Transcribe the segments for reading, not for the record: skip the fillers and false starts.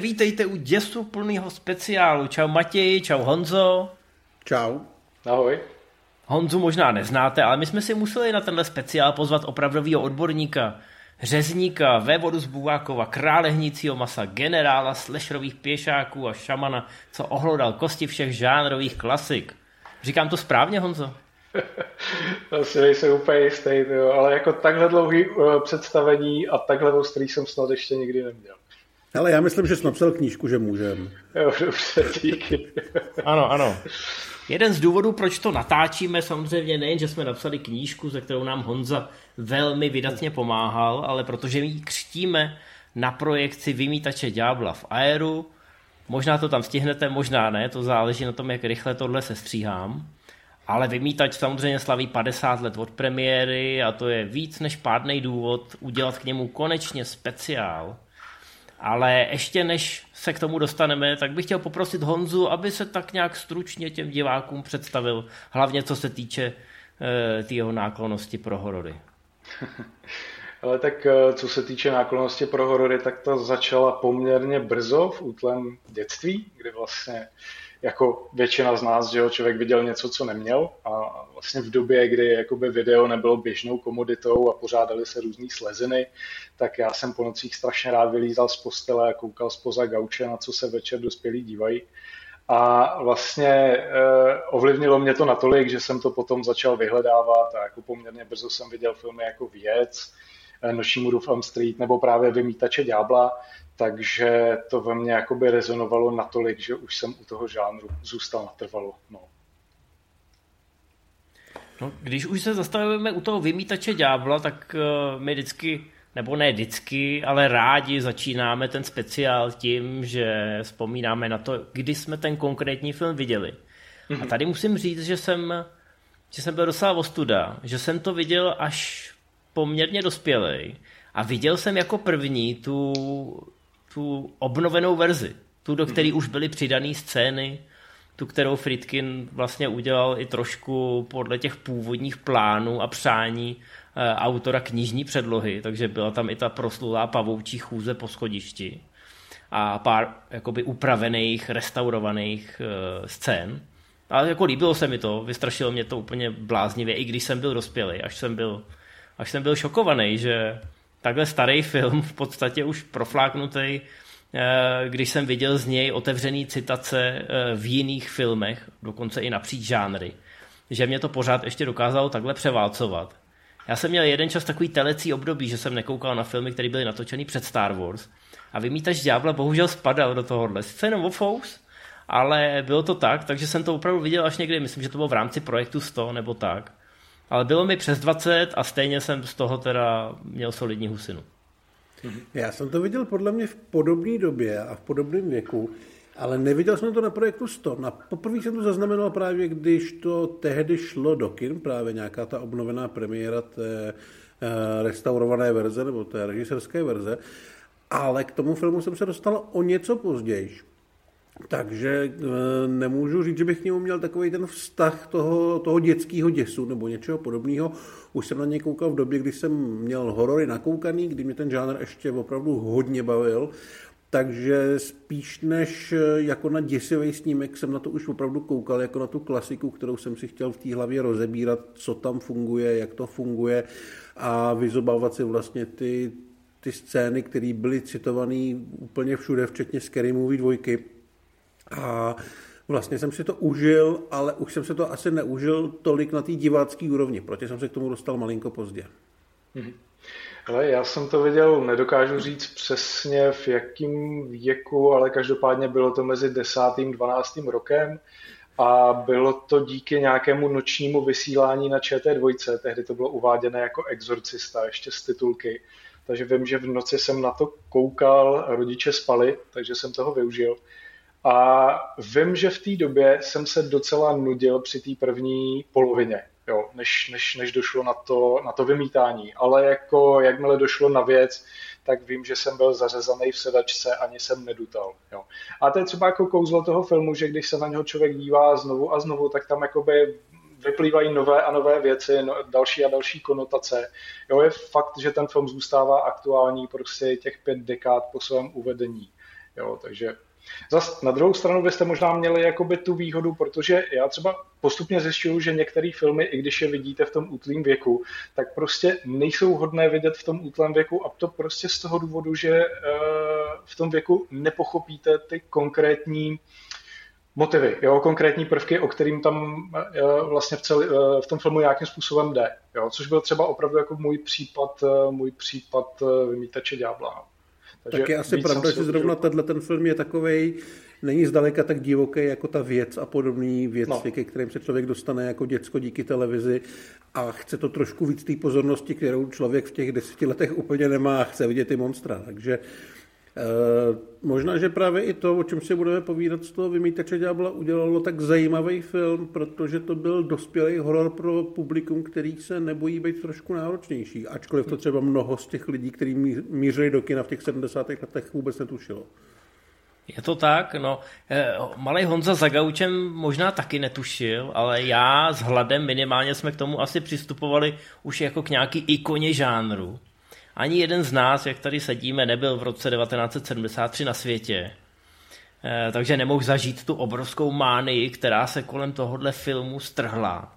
Vítejte u děsuplnýho speciálu. Čau Matěji, čau Honzo. Čau. Ahoj. Honzu možná neznáte, ale my jsme si museli na tenhle speciál pozvat opravdovýho odborníka, řezníka, vévodu z Buvákova, krále hnícího masa, generála, slasherových pěšáků a šamana, co ohlodal kosti všech žánrových klasik. Říkám to správně, Honzo? To si nejsem úplně jistý, ale jako takhle dlouhý představení a takhle ostrý jsem snad ještě nikdy neměl. Ale já myslím, že jsi napsal knížku, že můžem. Jo, dobře, díky. Ano. Jeden z důvodů, proč to natáčíme, samozřejmě nejen, že jsme napsali knížku, se kterou nám Honza velmi vydatně pomáhal, ale protože ji křtíme na projekci Vymítače ďábla v aéru. Možná to tam stihnete, možná ne, to záleží na tom, jak rychle tohle sestříhám. Ale Vymítač samozřejmě slaví 50 let od premiéry a to je víc než pádnej důvod udělat k němu konečně speciál. Ale ještě než se k tomu dostaneme, tak bych chtěl poprosit Honzu, aby se tak nějak stručně těm divákům představil, hlavně co se týče jeho náklonnosti pro horory. Ale tak co se týče náklonnosti pro horory, tak to začala poměrně brzo v útlém dětství, kdy vlastně jako většina z nás, že jo, člověk viděl něco, co neměl a vlastně v době, kdy jakoby video nebylo běžnou komoditou a pořádaly se různé sleziny, tak já jsem po nocích strašně rád vylízal z postele a koukal spoza gauče, na co se večer dospělí dívají. A vlastně ovlivnilo mě to natolik, že jsem to potom začal vyhledávat a jako poměrně brzo jsem viděl filmy jako Věc, Noční můru v Elm Street nebo právě Vymítače ďábla, takže to ve mně jakoby rezonovalo natolik, že už jsem u toho žánru zůstal natrvalo. No, když už se zastavujeme u toho Vymítače ďábla, tak my vždycky, nebo ne vždycky, ale rádi začínáme ten speciál tím, že vzpomínáme na to, kdy jsme ten konkrétní film viděli. Mm-hmm. A tady musím říct, že jsem byl docela ostuda, že jsem to viděl až poměrně dospělej a viděl jsem jako první tu obnovenou verzi, tu, do které už byly přidané scény, tu, kterou Friedkin vlastně udělal i trošku podle těch původních plánů a přání autora knižní předlohy, takže byla tam i ta proslulá pavoučí chůze po schodišti a pár jakoby upravených, restaurovaných scén. Ale jako líbilo se mi to, vystrašilo mě to úplně bláznivě, i když jsem byl dospělý, až jsem byl šokovaný, že takhle starý film, v podstatě už profláknutý, když jsem viděl z něj otevřený citace v jiných filmech, dokonce i napříč žánry, že mě to pořád ještě dokázalo takhle převálcovat. Já jsem měl jeden čas takový telecí období, že jsem nekoukal na filmy, které byly natočený před Star Wars a Vymítač ďábla bohužel spadal do tohohle. Sice jenom o fous, ale bylo to tak, takže jsem to opravdu viděl až někdy, myslím, že to bylo v rámci projektu 100 nebo tak. Ale bylo mi přes 20 a stejně jsem z toho teda měl solidní husinu. Já jsem to viděl podle mě v podobné době a v podobném věku, ale neviděl jsem to na projektu 100. Poprvé jsem to zaznamenal právě, když to tehdy šlo do kin, právě nějaká ta obnovená premiéra té restaurované verze nebo té režiserské verze, ale k tomu filmu jsem se dostal o něco později. Takže nemůžu říct, že bych k němu měl takový ten vztah toho dětského děsu nebo něčeho podobného. Už jsem na něj koukal v době, kdy jsem měl horory nakoukaný, kdy mě ten žánr ještě opravdu hodně bavil. Takže spíš než jako na děsivý snímek jsem na to už opravdu koukal, jako na tu klasiku, kterou jsem si chtěl v té hlavě rozebírat, co tam funguje, jak to funguje a vyzobávat si vlastně ty scény, které byly citované úplně všude, včetně Scary Movie 2. A vlastně jsem si to užil, ale už jsem se to asi neužil tolik na té divácké úrovni, protože jsem se k tomu dostal malinko pozdě. Ale já jsem to viděl, nedokážu říct přesně v jakém věku, ale každopádně bylo to mezi 10. a 12. rokem a bylo to díky nějakému nočnímu vysílání na ČT2, tehdy to bylo uváděné jako Exorcista, ještě z titulky. Takže vím, že v noci jsem na to koukal, rodiče spali, takže jsem toho využil. A vím, že v té době jsem se docela nudil při té první polovině, jo, než došlo na to vymítání. Ale jako jakmile došlo na věc, tak vím, že jsem byl zařezaný v sedačce, ani jsem nedutal. Jo. A to je třeba jako kouzlo toho filmu, že když se na něho člověk dívá znovu a znovu, tak tam jakoby vyplývají nové a nové věci, další a další konotace. Jo, je fakt, že ten film zůstává aktuální prostě těch 5 dekád po svém uvedení. Jo, takže zas na druhou stranu byste možná měli jakoby tu výhodu, protože já třeba postupně zjišťuju, že některé filmy, i když je vidíte v tom útlém věku, tak prostě nejsou hodné vidět v tom útlém věku a to prostě z toho důvodu, že v tom věku nepochopíte ty konkrétní motivy, jo, konkrétní prvky, o kterým tam vlastně v tom filmu nějakým způsobem jde, jo, což byl třeba opravdu jako můj případ Vymítače ďábla. Tak je asi pravda, že zrovna ten film je takovej, není zdaleka tak divoký jako ta věc a podobné věci, ke kterým se člověk dostane jako děcko díky televizi a chce to trošku víc té pozornosti, kterou člověk v těch 10 letech úplně nemá, chce vidět ty monstra, takže možná, že právě i to, o čem si budeme povídat, z toho Vymítače ďábla udělalo tak zajímavý film, protože to byl dospělý horor pro publikum, který se nebojí být trošku náročnější, ačkoliv to třeba mnoho z těch lidí, kteří mířili do kina v těch 70. letech, vůbec netušilo. Je to tak, no. Malej Honza za gaučem možná taky netušil, ale já s Hladem minimálně jsme k tomu asi přistupovali už jako k nějaký ikoně žánru. Ani jeden z nás, jak tady sedíme, nebyl v roce 1973 na světě. Takže nemohl zažít tu obrovskou mánii, která se kolem tohohle filmu strhla.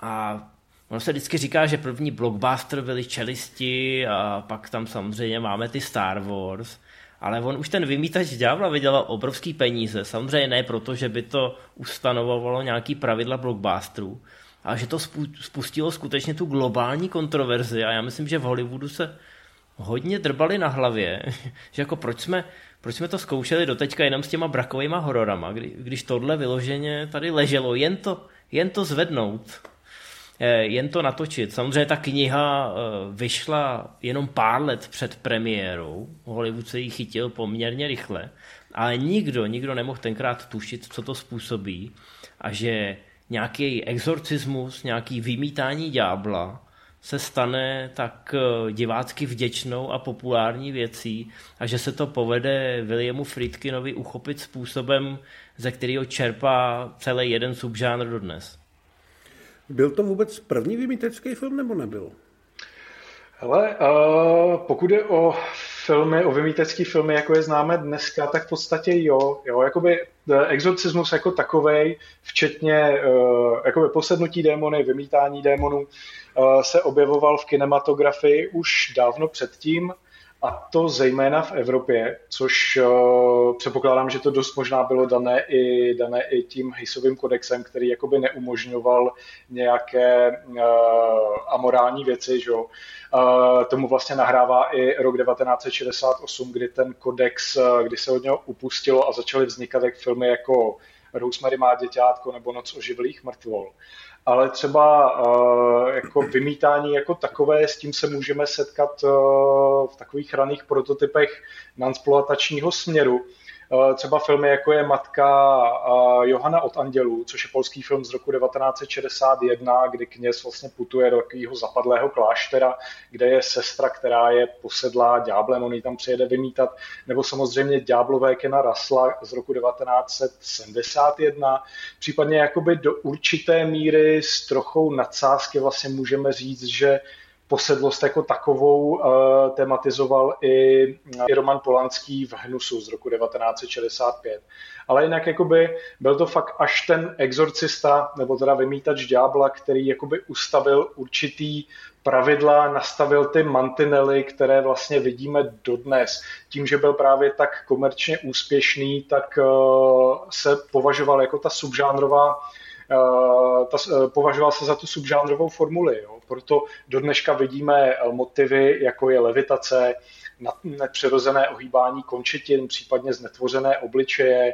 A ono se vždycky říká, že první blockbuster byli Čelisti a pak tam samozřejmě máme ty Star Wars. Ale on už ten Vymítač ďábla vydělal obrovský peníze. Samozřejmě ne proto, že by to ustanovovalo nějaký pravidla blockbusterů, a že to spustilo skutečně tu globální kontroverzi a já myslím, že v Hollywoodu se hodně drbali na hlavě, že jako proč jsme to zkoušeli doteďka jenom s těma brakovýma hororama, když tohle vyloženě tady leželo, jen to zvednout, jen to natočit. Samozřejmě ta kniha vyšla jenom pár let před premiérou, Hollywood se ji chytil poměrně rychle, ale nikdo nemohl tenkrát tušit, co to způsobí a že nějaký exorcismus, nějaký vymítání ďábla se stane tak divácky vděčnou a populární věcí a že se to povede Williamu Friedkinovi uchopit způsobem, ze kterého čerpá celý jeden subžánr dodnes. Byl to vůbec první vymítačský film, nebo nebyl? Hele, pokud je o filmy, o vymítačský filmy, jako je známe dneska, tak v podstatě jo, jakoby exorcismus jako takovej, včetně jakoby posednutí démony, vymítání démonů, se objevoval v kinematografii už dávno předtím, a to zejména v Evropě, což předpokládám, že to dost možná bylo dané i tím Haysovým kodexem, který jakoby neumožňoval nějaké amorální věci. Že? Tomu vlastně nahrává i rok 1968, kdy ten kodex, kdy se od něho upustilo a začaly vznikat jak filmy jako Rosemary má děťátko nebo Noc oživlých mrtvol. Ale třeba jako vymítání jako takové, s tím se můžeme setkat v takových raných prototypech nansploatačního směru. Třeba filmy jako je Matka Johana od andělů, což je polský film z roku 1961, kdy kněz vlastně putuje do takového zapadlého kláštera, kde je sestra, která je posedlá ďáblem, on ji tam přijede vymítat, nebo samozřejmě Ďáblové Kena Russella z roku 1971. Případně jakoby do určité míry s trochou nadsázky vlastně můžeme říct, že posedlost jako takovou tematizoval i Roman Polanský v Hnusu z roku 1965. Ale jinak jakoby byl to fakt až ten exorcista, nebo teda Vymítač ďábla, který jakoby ustavil určitý pravidla, nastavil ty mantinely, které vlastně vidíme dodnes. Tím, že byl právě tak komerčně úspěšný, tak se považoval jako ta subžánrová, považoval se za tu subžánrovou formuli. Jo. Proto do dneška vidíme motivy, jako je levitace, nepřirozené ohýbání končetin, případně znetvořené obličeje,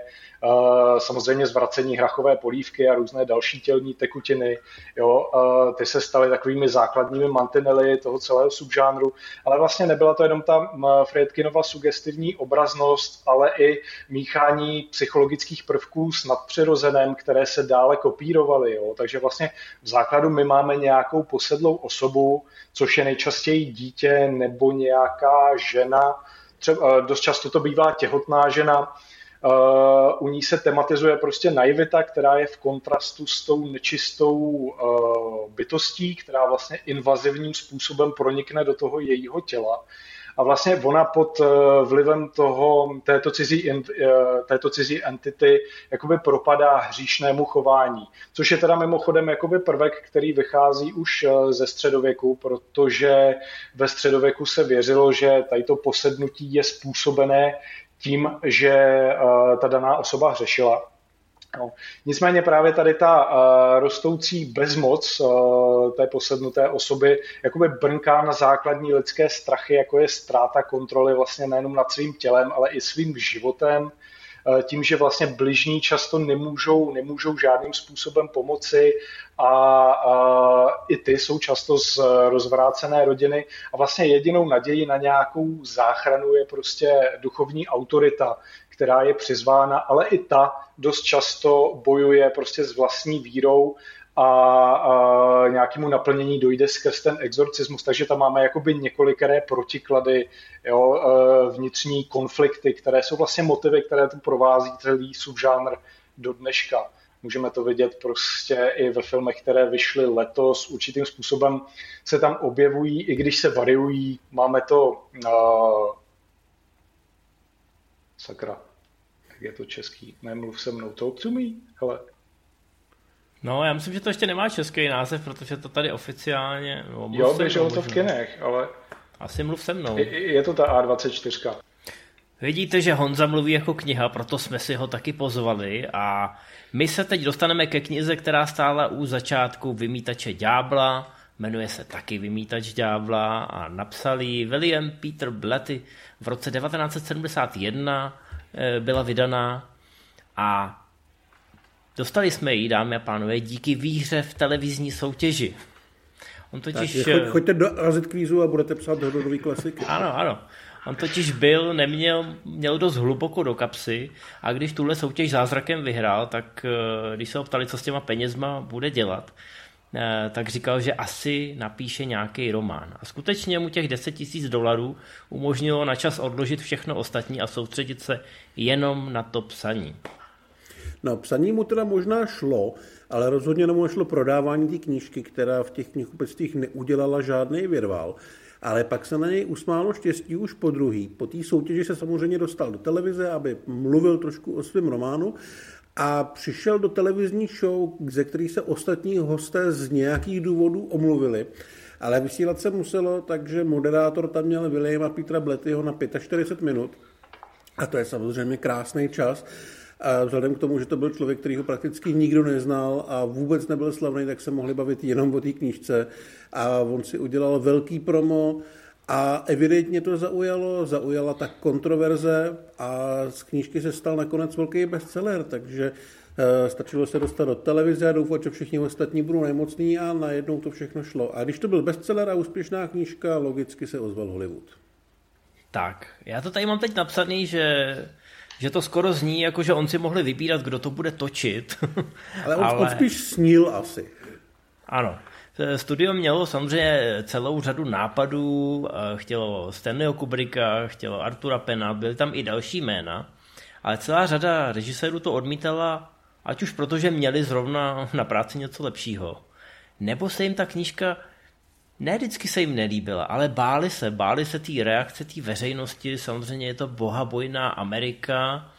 samozřejmě zvracení hrachové polívky a různé další tělní tekutiny. Jo. Ty se staly takovými základními mantinely toho celého subžánru, ale vlastně nebyla to jenom ta Friedkinova sugestivní obraznost, ale i míchání psychologických prvků s nadpřirozeným, které se dále kopírovaly. Jo. Takže vlastně v základu my máme nějakou posedlou osobu, což je nejčastěji dítě nebo nějaká žena, třeba dost často to bývá těhotná žena, u ní se tematizuje prostě naivita, která je v kontrastu s tou nečistou bytostí, která vlastně invazivním způsobem pronikne do toho jejího těla. A vlastně ona pod vlivem této cizí entity jakoby propadá hříšnému chování, což je teda mimochodem jakoby prvek, který vychází už ze středověku, protože ve středověku se věřilo, že tadyto posednutí je způsobené tím, že ta daná osoba hřešila. No. Nicméně právě tady ta rostoucí bezmoc té posednuté osoby jakoby brnká na základní lidské strachy, jako je ztráta kontroly vlastně nejenom nad svým tělem, ale i svým životem, tím, že vlastně bližní často nemůžou žádným způsobem pomoci a i ty jsou často z rozvrácené rodiny a vlastně jedinou naději na nějakou záchranu je prostě duchovní autorita, která je přizvána, ale i ta dost často bojuje prostě s vlastní vírou a nějakému naplnění dojde skrz ten exorcismus, takže tam máme jakoby několikeré protiklady, jo, vnitřní konflikty, které jsou vlastně motivy, které tu provází celý subžánr do dneška. Můžeme to vidět prostě i ve filmech, které vyšly letos. Určitým způsobem se tam objevují, i když se variují. Máme to... Sakra, jak je to český? Nemluv se mnou, talk to me, hele. No, já myslím, že to ještě nemá český název, protože to tady oficiálně... No, jo, běželo to v kinech, ale... Asi mluv se mnou. Je to ta A24. Vidíte, že Honza mluví jako kniha, proto jsme si ho taky pozvali a my se teď dostaneme ke knize, která stála u začátku Vymítače ďábla, jmenuje se taky Vymítač ďábla a napsal ji William Peter Blatty v roce 1971, byla vydaná a dostali jsme ji, dámy a pánové, díky výhře v televizní soutěži. On totiž... Tak, choďte do AZ kvízu a budete psát hororový klasiky. Ano, ano. On totiž byl, měl dost hluboko do kapsy a když tuhle soutěž Zázrakem vyhrál, tak když se ho ptali, co s těma penězma bude dělat, tak říkal, že asi napíše nějaký román. A skutečně mu těch $10,000 umožnilo na čas odložit všechno ostatní a soustředit se jenom na to psaní. No, psaní mu teda možná šlo, ale rozhodně mu nešlo prodávání té knížky, která v těch knihkupectvích neudělala žádný virvál. Ale pak se na něj usmálo štěstí už po druhý. Po té soutěži se samozřejmě dostal do televize, aby mluvil trošku o svém románu a přišel do televizní show, ze který se ostatní hosté z nějakých důvodů omluvili. Ale vysílat se muselo, takže moderátor tam měl Williama Petera Blattyho na 45 minut. A to je samozřejmě krásný čas. A vzhledem k tomu, že to byl člověk, který ho prakticky nikdo neznal a vůbec nebyl slavný, tak se mohli bavit jenom o té knížce. A on si udělal velký promo a evidentně to zaujala ta kontroverze a z knížky se stal nakonec velký bestseller, takže stačilo se dostat do televize a doufat, že všichni ostatní budou nemocní a najednou to všechno šlo. A když to byl bestseller a úspěšná knížka, logicky se ozval Hollywood. Tak, já to tady mám teď napsaný, že to skoro zní, jako že on si mohli vybírat, kdo to bude točit. Ale on spíš snil asi. Ano. Studio mělo samozřejmě celou řadu nápadů, chtělo Stanleyho Kubricka, chtělo Artura Pena, byly tam i další jména, ale celá řada režisérů to odmítala, ať už protože měli zrovna na práci něco lepšího. Nebo se jim ta knížka, ne vždycky se jim nelíbila, ale báli se té reakce, té veřejnosti, samozřejmě je to bohabojná Amerika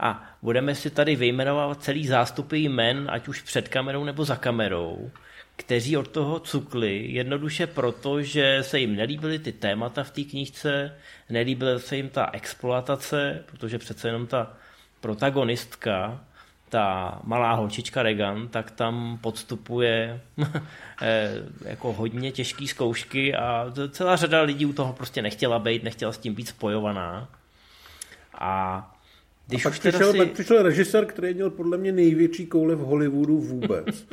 a budeme si tady vyjmenovat celý zástupy jmen, ať už před kamerou nebo za kamerou, kteří od toho cukli jednoduše proto, že se jim nelíbily ty témata v té knížce, nelíbila se jim ta exploatace, protože přece jenom ta protagonistka, ta malá holčička Regan, tak tam podstupuje jako hodně těžké zkoušky a celá řada lidí u toho prostě nechtěla být, nechtěla s tím být spojovaná. A pak přišel režisér, který měl podle mě největší koule v Hollywoodu vůbec.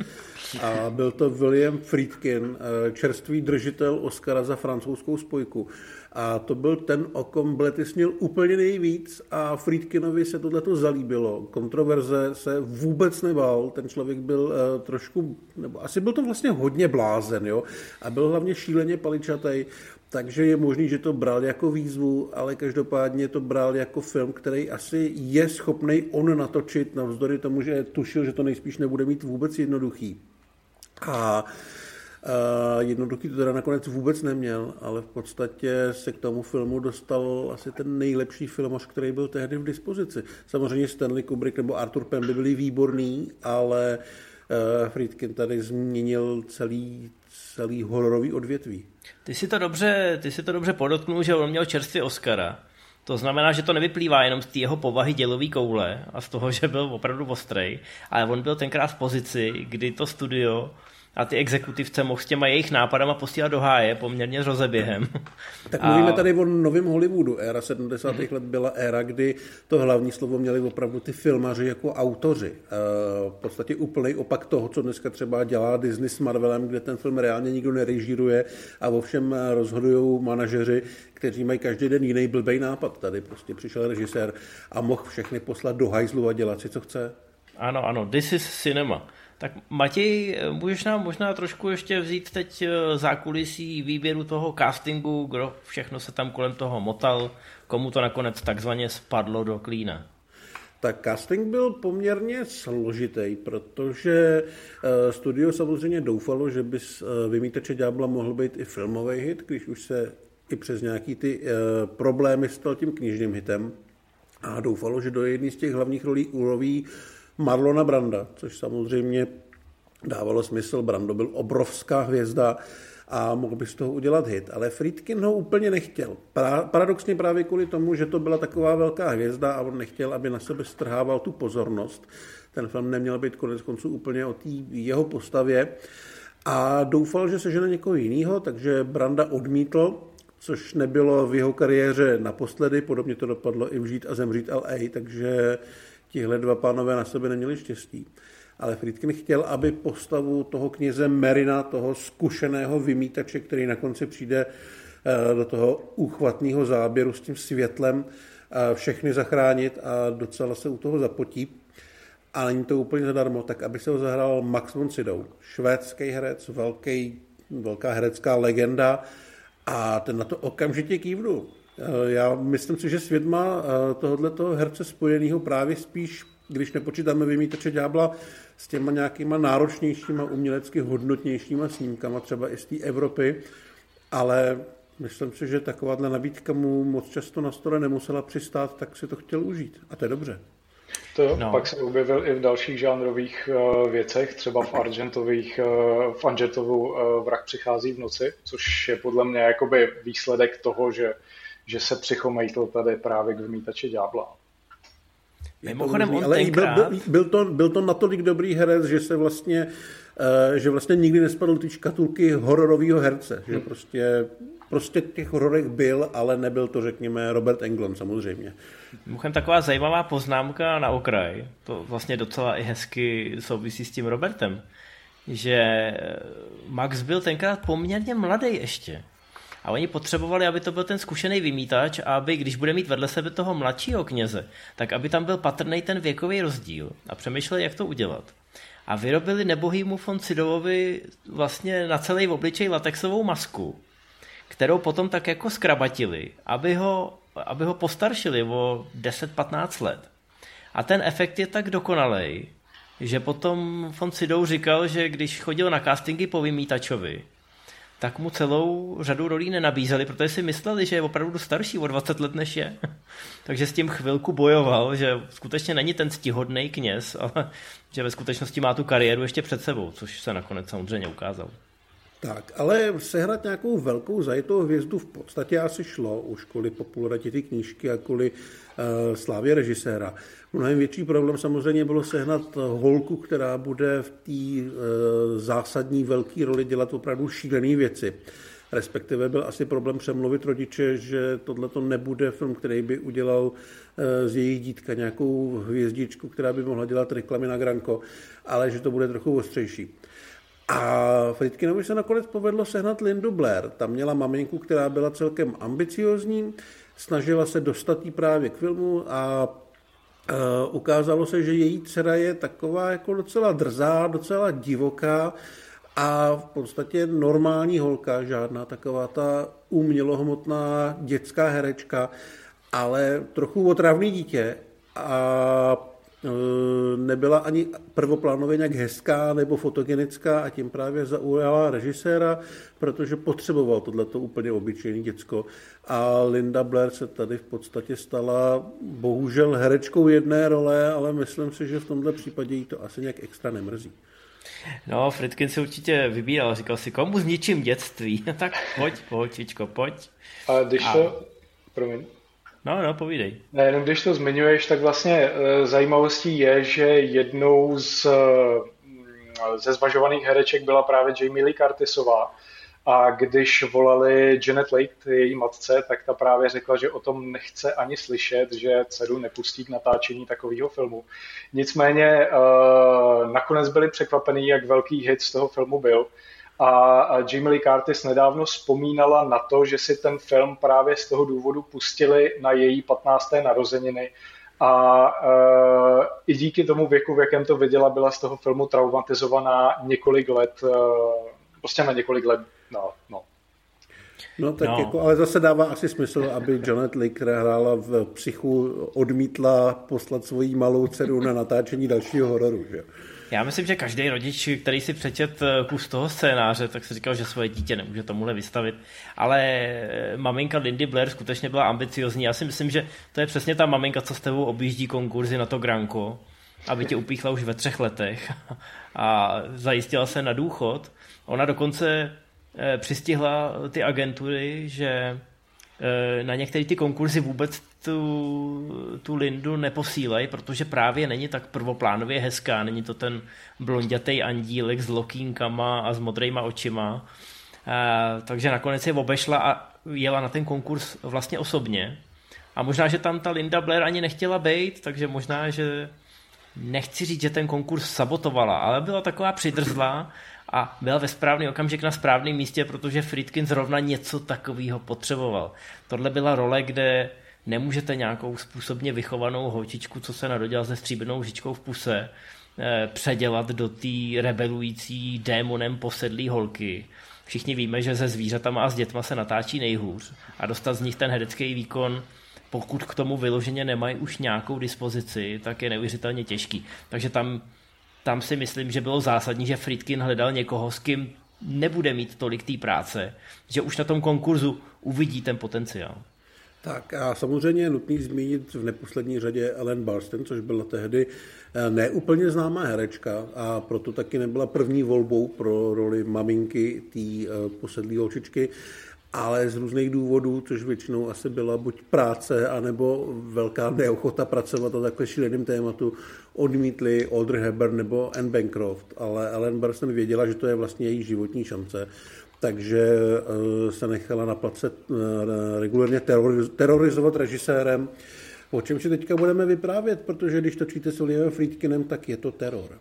A byl to William Friedkin, čerstvý držitel Oscara za Francouzskou spojku. A to byl ten, o kom Blatty snil úplně nejvíc a Friedkinovi se tohleto zalíbilo. Kontroverze se vůbec nebál, ten člověk byl trošku, nebo asi byl to vlastně hodně blázen, jo? A byl hlavně šíleně paličatej. Takže je možný, že to bral jako výzvu, ale každopádně to bral jako film, který asi je schopný on natočit, navzdory tomu, že tušil, že to nejspíš nebude mít vůbec jednoduchý. A Jednoduchý to teda nakonec vůbec neměl, ale v podstatě se k tomu filmu dostal asi ten nejlepší filmař, který byl tehdy v dispozici. Samozřejmě Stanley Kubrick nebo Arthur Penn by byli výborný, ale Friedkin tady změnil celý hororový odvětví. Ty si to dobře podotknul, že on měl čerstvě Oscara. To znamená, že to nevyplývá jenom z té jeho povahy dělový koule a z toho, že byl opravdu ostrej, ale on byl tenkrát v pozici, kdy to studio a ty exekutivce mohl s těma jejich nápadama posílat do háje poměrně s rozeběhem. Tak mluvíme tady o novém Hollywoodu. Éra 70. let byla éra, kdy to hlavní slovo měli opravdu ty filmaři jako autoři. V podstatě úplný opak toho, co dneska třeba dělá Disney s Marvelem, kde ten film reálně nikdo nerežíruje a o všem rozhodují manažeři, kteří mají každý den jiný blbej nápad. Tady prostě přišel režisér a mohl všechny poslat do hajzlu a dělat si, co chce. Ano, this is cinema. Tak Matěj, můžeš nám možná trošku ještě vzít teď zákulisí výběru toho castingu, kdo všechno se tam kolem toho motal, komu to nakonec takzvaně spadlo do klína? Tak casting byl poměrně složitý, protože studio samozřejmě doufalo, že by z Vymítače ďábla mohl být i filmový hit, když už se i přes nějaký ty problémy stal tím knižním hitem, a doufalo, že do jedné z těch hlavních rolí uloví Marlona Branda, což samozřejmě dávalo smysl. Brando byl obrovská hvězda a mohl by z toho udělat hit, ale Friedkin ho úplně nechtěl. Paradoxně právě kvůli tomu, že to byla taková velká hvězda a on nechtěl, aby na sebe strhával tu pozornost. Ten film neměl být konec konců úplně o té jeho postavě a doufal, že sežene někoho jiného, takže Branda odmítl, což nebylo v jeho kariéře naposledy. Podobně to dopadlo i v Žít a zemřít L.A., takže tihle dva pánové na sebe neměli štěstí. Ale Friedkin chtěl, aby postavu toho kněze Merina, toho zkušeného vymítače, který na konci přijde do toho úchvatného záběru s tím světlem, všechny zachránit a docela se u toho zapotí. A není to úplně zadarmo, tak aby se ho zahrál Max von Sydow, švédský herec, velká herecká legenda, a ten na to okamžitě kývnul. Já myslím si, že svět má tohoto herce spojeného právě spíš, když nepočítáme Vymítače ďábla, s těma nějakýma náročnějšíma, umělecky hodnotnějšíma snímkama, třeba i z té Evropy, ale myslím si, že takováhle nabídka mu moc často na stole nemusela přistát, tak si to chtěl užít a to je dobře. Pak se objevil i v dalších žánrových věcech, třeba v Argentovu Vrah přichází v noci, což je podle mě jakoby výsledek toho, že se přichomejtl tady právě k Vymítači ďábla. Mimochodem on tenkrát... Byl to natolik dobrý herec, že se vlastně nikdy nespadl ty škatulky hororového herce. Že prostě těch hororech byl, ale nebyl to, řekněme, Robert Englund samozřejmě. Mimochodem taková zajímavá poznámka na okraj. To vlastně docela i hezky souvisí s tím Robertem. Že Max byl tenkrát poměrně mladý ještě. A oni potřebovali, aby to byl ten zkušený vymítač a aby, když bude mít vedle sebe toho mladšího kněze, tak aby tam byl patrný ten věkový rozdíl a přemýšleli, jak to udělat. A vyrobili nebohýmu von Sydowovi vlastně na celý obličej latexovou masku, kterou potom tak jako skrabatili, aby ho postaršili o 10-15 let. A ten efekt je tak dokonalej, že potom von Sydow říkal, že když chodil na castingy po vymítačovi, tak mu celou řadu rolí nenabízeli, protože si mysleli, že je opravdu starší o 20 let, než je. Takže s tím chvilku bojoval, že skutečně není ten ctihodný kněz, ale že ve skutečnosti má tu kariéru ještě před sebou, což se nakonec samozřejmě ukázalo. Tak, ale sehrát nějakou velkou zajitou hvězdu v podstatě asi šlo, už kvůli popularitě ty knížky a kvůli slávě režiséra. Mnohem větší problém samozřejmě bylo sehnat holku, která bude v té zásadní velké roli dělat opravdu šílené věci. Respektive byl asi problém přemluvit rodiče, že tohleto nebude film, který by udělal z jejich dítka nějakou hvězdičku, která by mohla dělat reklamy na Granko, ale že to bude trochu ostřejší. A Friedkinovi se nakonec povedlo sehnat Lindu Blair. Ta měla maminku, která byla celkem ambiciozní, snažila se dostat jí právě k filmu a ukázalo se, že její dcera je taková jako docela drzá, docela divoká a v podstatě normální holka, žádná taková ta umělohmotná dětská herečka, ale trochu otravný dítě a nebyla ani prvoplánově nějak hezká nebo fotogenická a tím právě zaujala režiséra, protože potřeboval tohleto úplně obyčejný děcko. A Linda Blair se tady v podstatě stala bohužel herečkou jedné role, ale myslím si, že v tomhle případě jí to asi nějak extra nemrzí. No, Friedkin si určitě vybíral, říkal si, komu zničím dětství, tak pojď. A když to... Promiň. No, povídej. Jenom když to zmiňuješ, tak vlastně zajímavostí je, že jednou ze zvažovaných hereček byla právě Jamie Lee Curtisová. A když volali Janet Leigh, její matce, tak ta právě řekla, že o tom nechce ani slyšet, že dceru nepustí k natáčení takového filmu. Nicméně nakonec byli překvapení, jak velký hit z toho filmu byl. A Jamie Lee Curtis nedávno vzpomínala na to, že si ten film právě z toho důvodu pustili na její 15. narozeniny. A i díky tomu věku, v jakém to viděla, byla z toho filmu traumatizovaná několik let, prostě na několik let. No. Jako, ale zase dává asi smysl, aby Janet Leigh, která hrála v Psychu, odmítla poslat svoji malou dceru na natáčení dalšího hororu, že? Já myslím, že každý rodič, který si přečet kus toho scénáře, tak si říkal, že svoje dítě nemůže tomuhle vystavit. Ale maminka Lindy Blair skutečně byla ambiciozní. Já si myslím, že to je přesně ta maminka, co s tebou objíždí konkurzy na to granko, aby tě upíchla už ve 3 letech a zajistila se na důchod. Ona dokonce přistihla ty agentury, že na některé ty konkurzy vůbec tu Lindu neposílají, protože právě není tak prvoplánově hezká, není to ten blondětej andílek s lokýnkama a s modrejma očima, takže nakonec je obešla a jela na ten konkurs vlastně osobně a možná, že tam ta Linda Blair ani nechtěla být, takže možná, že nechci říct, že ten konkurs sabotovala, ale byla taková přidrzlá a byl ve správný okamžik na správném místě, protože Friedkin zrovna něco takového potřeboval. Tohle byla role, kde nemůžete nějakou způsobně vychovanou holčičku, co se narodila se stříbrnou lžičkou v puse, předělat do té rebelující démonem posedlý holky. Všichni víme, že se zvířatama a s dětma se natáčí nejhůř a dostat z nich ten herecký výkon, pokud k tomu vyloženě nemají už nějakou dispozici, tak je neuvěřitelně těžký. Takže tam si myslím, že bylo zásadní, že Friedkin hledal někoho, s kým nebude mít tolik té práce, že už na tom konkurzu uvidí ten potenciál. Tak a samozřejmě je nutný zmínit v neposlední řadě Ellen Burstyn, což byla tehdy neúplně známá herečka a proto taky nebyla první volbou pro roli maminky té posedlé holčičky, ale z různých důvodů, což většinou asi byla buď práce, anebo velká neochota pracovat a takhle šíleným tématu, odmítli Audrey Hepburn nebo Anne Bancroft, ale Ellen Burstyn věděla, že to je vlastně její životní šance. Takže se nechala naplacet regulérně terorizovat režisérem, o čem si teďka budeme vyprávět, protože když točíte s Williamem Friedkinem, tak je to teror.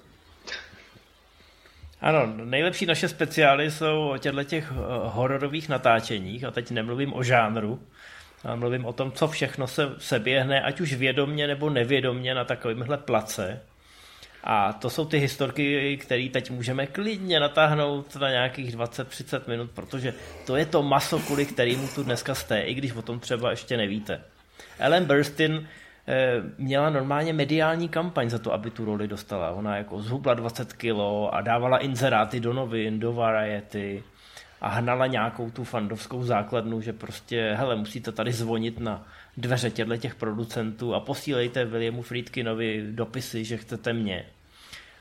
Ano, nejlepší naše speciály jsou o těch hororových natáčeních a teď nemluvím o žánru, ale mluvím o tom, co všechno se běhne, ať už vědomně nebo nevědomně na takovýmhle place. A to jsou ty historky, které teď můžeme klidně natáhnout na nějakých 20-30 minut, protože to je to maso, kvůli kterému tu dneska jste, i když o tom třeba ještě nevíte. Ellen Burstyn měla normálně mediální kampaň za to, aby tu roli dostala. Ona jako zhubla 20 kilo a dávala inzeráty do novin, do variety a hnala nějakou tu fandovskou základnu, že prostě, hele, musíte tady zvonit na dveře těch producentů a posílejte Williamu Friedkinovi dopisy, že chcete mě.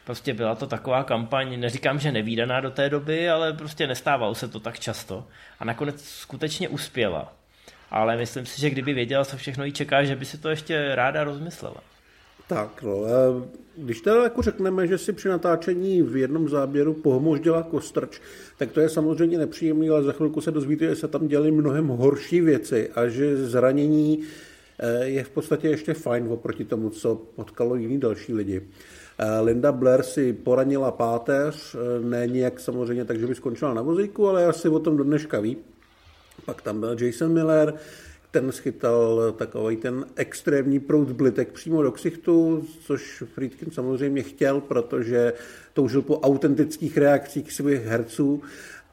Prostě byla to taková kampaň, neříkám, že nevídaná do té doby, ale prostě nestávalo se to tak často. A nakonec skutečně uspěla. Ale myslím si, že kdyby věděla, co všechno jí čeká, že by si to ještě ráda rozmyslela. Tak, no, když teda jako řekneme, že si při natáčení v jednom záběru pohmožděla kostrč, tak to je samozřejmě nepříjemný, ale za chvilku se dozvíte, že se tam dělaly mnohem horší věci a že zranění je v podstatě ještě fajn oproti tomu, co potkalo jiný další lidi. Linda Blair si poranila páteř, ne nějak samozřejmě tak, že by skončila na vozíku, ale asi o tom do dneška ví. Pak tam byl Jason Miller, ten schytal takový ten extrémní proud blitek přímo do ksichtu, což Friedkin samozřejmě chtěl, protože toužil po autentických reakcích svých herců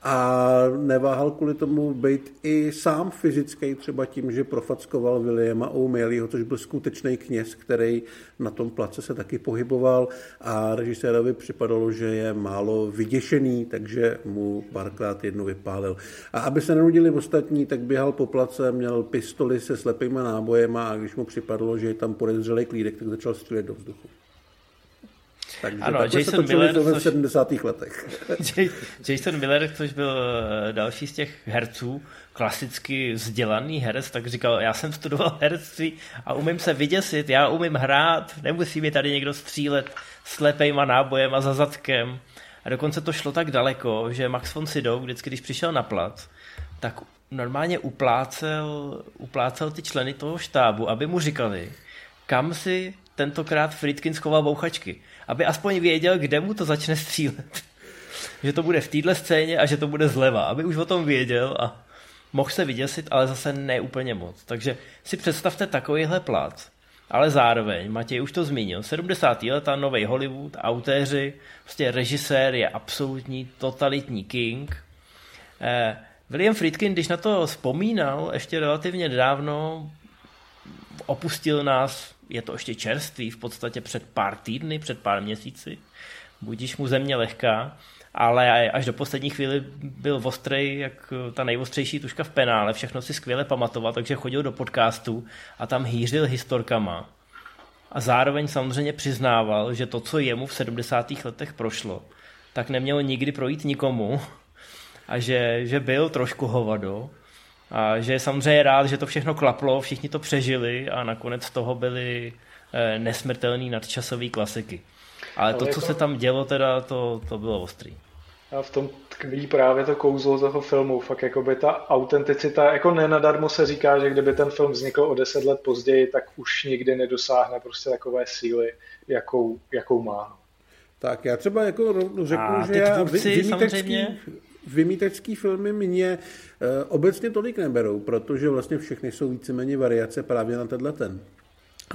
a neváhal kvůli tomu být i sám fyzický, třeba tím, že profackoval Williama O'Malleyho, což byl skutečný kněz, který na tom place se taky pohyboval, a režisérovi připadalo, že je málo vyděšený, takže mu párkrát jednu vypálil. A aby se nenudili ostatní, tak běhal po place, měl pistoli se slepýma nábojema, a když mu připadlo, že je tam podezřelý klídek, tak začal střílet do vzduchu. Takže ano, Jason Miller, v 70. letech. Jason Miller, což byl další z těch herců, klasicky vzdělaný herec, tak říkal, já jsem studoval herectví a umím se vyděsit, já umím hrát, nemusí mi tady někdo střílet slepejma nábojem a za zadkem. A dokonce to šlo tak daleko, že Max von Sydow vždycky, když přišel na plac, tak normálně uplácel ty členy toho štábu, aby mu říkali, kam si tentokrát Friedkin schoval bouchačky, aby aspoň věděl, kde mu to začne střílet. Že to bude v téhle scéně a že to bude zleva, aby už o tom věděl a mohl se vyděsit, ale zase ne úplně moc. Takže si představte takovýhle plác. Ale zároveň, Matěj už to zmínil, 70. leta, novej Hollywood, autéři, prostě režisér je absolutní totalitní king. William Friedkin, když na to vzpomínal ještě relativně dávno, opustil nás, je to ještě čerstvý, v podstatě před pár týdny, před pár měsíci, budiž mu země lehká, ale až do poslední chvíli byl ostrej, jak ta nejostřejší tuška v penále, všechno si skvěle pamatoval, takže chodil do podcastu a tam hýřil historkama. A zároveň samozřejmě přiznával, že to, co jemu v 70. letech prošlo, tak nemělo nikdy projít nikomu a že byl trošku hovado. A že je samozřejmě rád, že to všechno klaplo, všichni to přežili a nakonec z toho byly nesmrtelný nadčasový klasiky. Ale to, co se tam dělo, teda to bylo ostrý. A v tom tkví právě to kouzlo toho filmu, fakt jakoby ta autenticita, jako nenadarmo se říká, že kdyby ten film vznikl o 10 let později, tak už nikdy nedosáhne prostě takové síly, jakou má. Tak já třeba jako řeknu, že já vymítačský filmy mě obecně tolik neberou, protože vlastně všechny jsou víceméně variace právě na tenhle ten.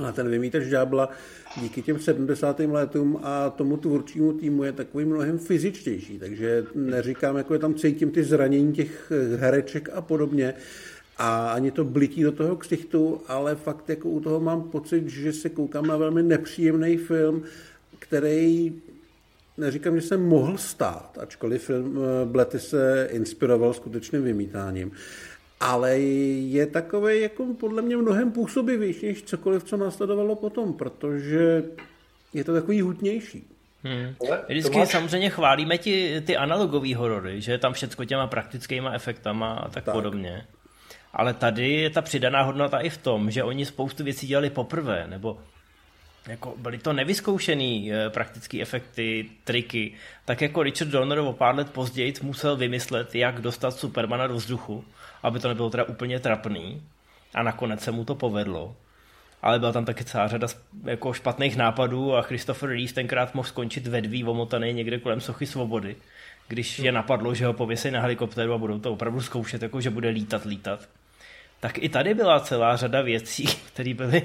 A ten vymítač ďábla díky těm 70. letům a tomu tvůrčímu týmu je takový mnohem fyzičtější, takže neříkám, jako je tam cítím ty zranění těch hereček a podobně, a ani to blití do toho ksichtu, ale fakt jako u toho mám pocit, že se koukám na velmi nepříjemný film, který... Neříkám, že se mohl stát, ačkoliv film Blatty se inspiroval skutečným vymítáním. Ale je takovej jako podle mě mnohem působivější než cokoliv, co následovalo potom, protože je to takový hutnější. Vždycky samozřejmě chválíme ty analogový horory, že je tam všecko těma praktickýma efektama a tak podobně. Ale tady je ta přidaná hodnota i v tom, že oni spoustu věcí dělali poprvé, nebo... Jako byly to nevyzkoušený praktické efekty, triky, tak jako Richard Donner o pár let později musel vymyslet, jak dostat Supermana do vzduchu, aby to nebylo teda úplně trapný, a nakonec se mu to povedlo. Ale byla tam taky celá řada jako špatných nápadů a Christopher Reeve tenkrát mohl skončit vedví omotaný někde kolem Sochy svobody, když je napadlo, že ho pověsí na helikoptéru a budou to opravdu zkoušet, jako že bude lítat. Tak i tady byla celá řada věcí, které byly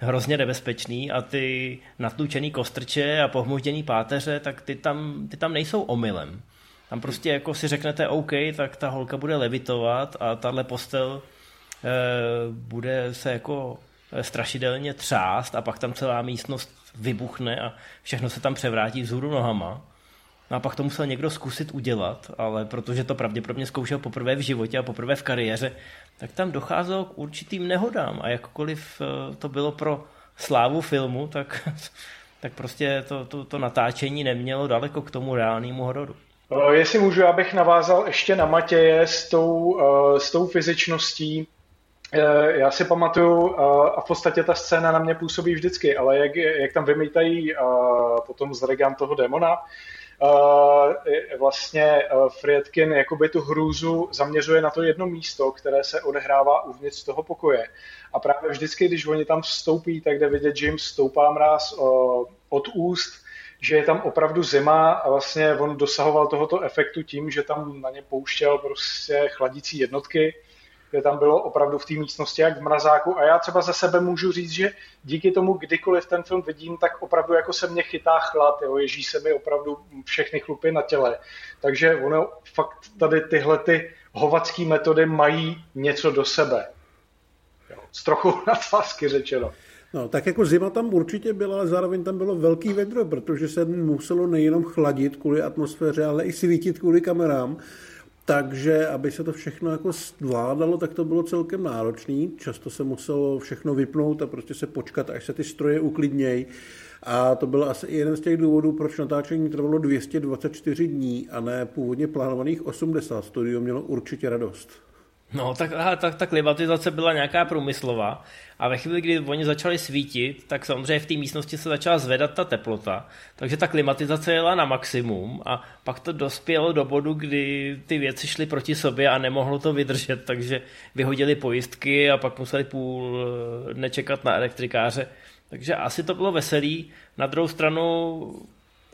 hrozně nebezpečný, a ty natlučený kostrče a pohmožděný páteře, tak ty tam nejsou omylem. Tam prostě jako si řeknete OK, tak ta holka bude levitovat a tahle postel bude se jako strašidelně třást a pak tam celá místnost vybuchne a všechno se tam převrátí vzhůru nohama. No a pak to musel někdo zkusit udělat, ale protože to pravděpodobně zkoušel poprvé v životě a poprvé v kariéře, tak tam docházelo k určitým nehodám, a jakkoliv to bylo pro slávu filmu, tak prostě to natáčení nemělo daleko k tomu reálnému hororu. Jestli můžu, já bych navázal ještě na Matěje s tou fyzičností. Já si pamatuju, a v podstatě ta scéna na mě působí vždycky, ale jak tam vymítají potom z regán toho démona, vlastně Friedkin jakoby tu hrůzu zaměřuje na to jedno místo, které se odehrává uvnitř toho pokoje. A právě vždycky, když oni tam vstoupí, tak jde vidět, že jim stoupá mráz od úst, že je tam opravdu zima, a vlastně on dosahoval tohoto efektu tím, že tam na ně pouštěl prostě chladící jednotky. kde tam bylo opravdu v té místnosti jak v mrazáku. A já třeba za sebe můžu říct, že díky tomu, kdykoliv ten film vidím, tak opravdu jako se mě chytá chlad, jo, ježí se mi opravdu všechny chlupy na těle. Takže ono fakt tady tyhle ty hovacký metody mají něco do sebe. Jo, s trochu nadsázky řečeno. No, tak jako zima tam určitě byla, ale zároveň tam bylo velký vedro, protože se muselo nejenom chladit kvůli atmosféře, ale i svítit kvůli kamerám. Takže, aby se to všechno jako zvládalo, tak to bylo celkem náročný. Často se muselo všechno vypnout a prostě se počkat, až se ty stroje uklidnějí. A to byl asi jeden z těch důvodů, proč natáčení trvalo 224 dní a ne původně plánovaných 80. Studio mělo určitě radost. No, tak ta klimatizace byla nějaká průmyslová a ve chvíli, kdy oni začali svítit, tak samozřejmě v té místnosti se začala zvedat ta teplota, takže ta klimatizace jela na maximum a pak to dospělo do bodu, kdy ty věci šly proti sobě a nemohlo to vydržet, takže vyhodili pojistky a pak museli půl dne čekat na elektrikáře, takže asi to bylo veselý. Na druhou stranu,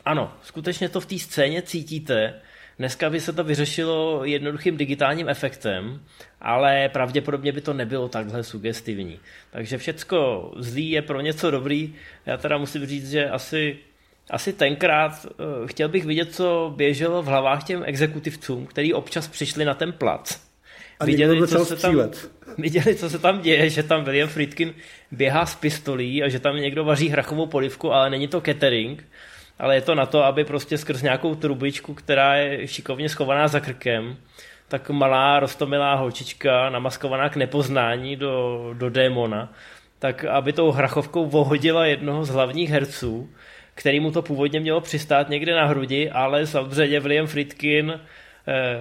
ano, skutečně to v té scéně cítíte. Dneska by se to vyřešilo jednoduchým digitálním efektem, ale pravděpodobně by to nebylo takhle sugestivní. Takže všecko zlý je pro něco dobrý. Já teda musím říct, že asi tenkrát chtěl bych vidět, co běželo v hlavách těm exekutivcům, kteří občas přišli na ten plac. A viděli, co se tam děje, že tam William Friedkin běhá s pistolí a že tam někdo vaří hrachovou polivku, ale není to catering. Ale je to na to, aby prostě skrz nějakou trubičku, která je šikovně schovaná za krkem, tak malá roztomilá holčička, namaskovaná k nepoznání do démona, tak aby tou hrachovkou vohodila jednoho z hlavních herců, který mu to původně mělo přistát někde na hrudi, ale samozřejmě William Friedkin,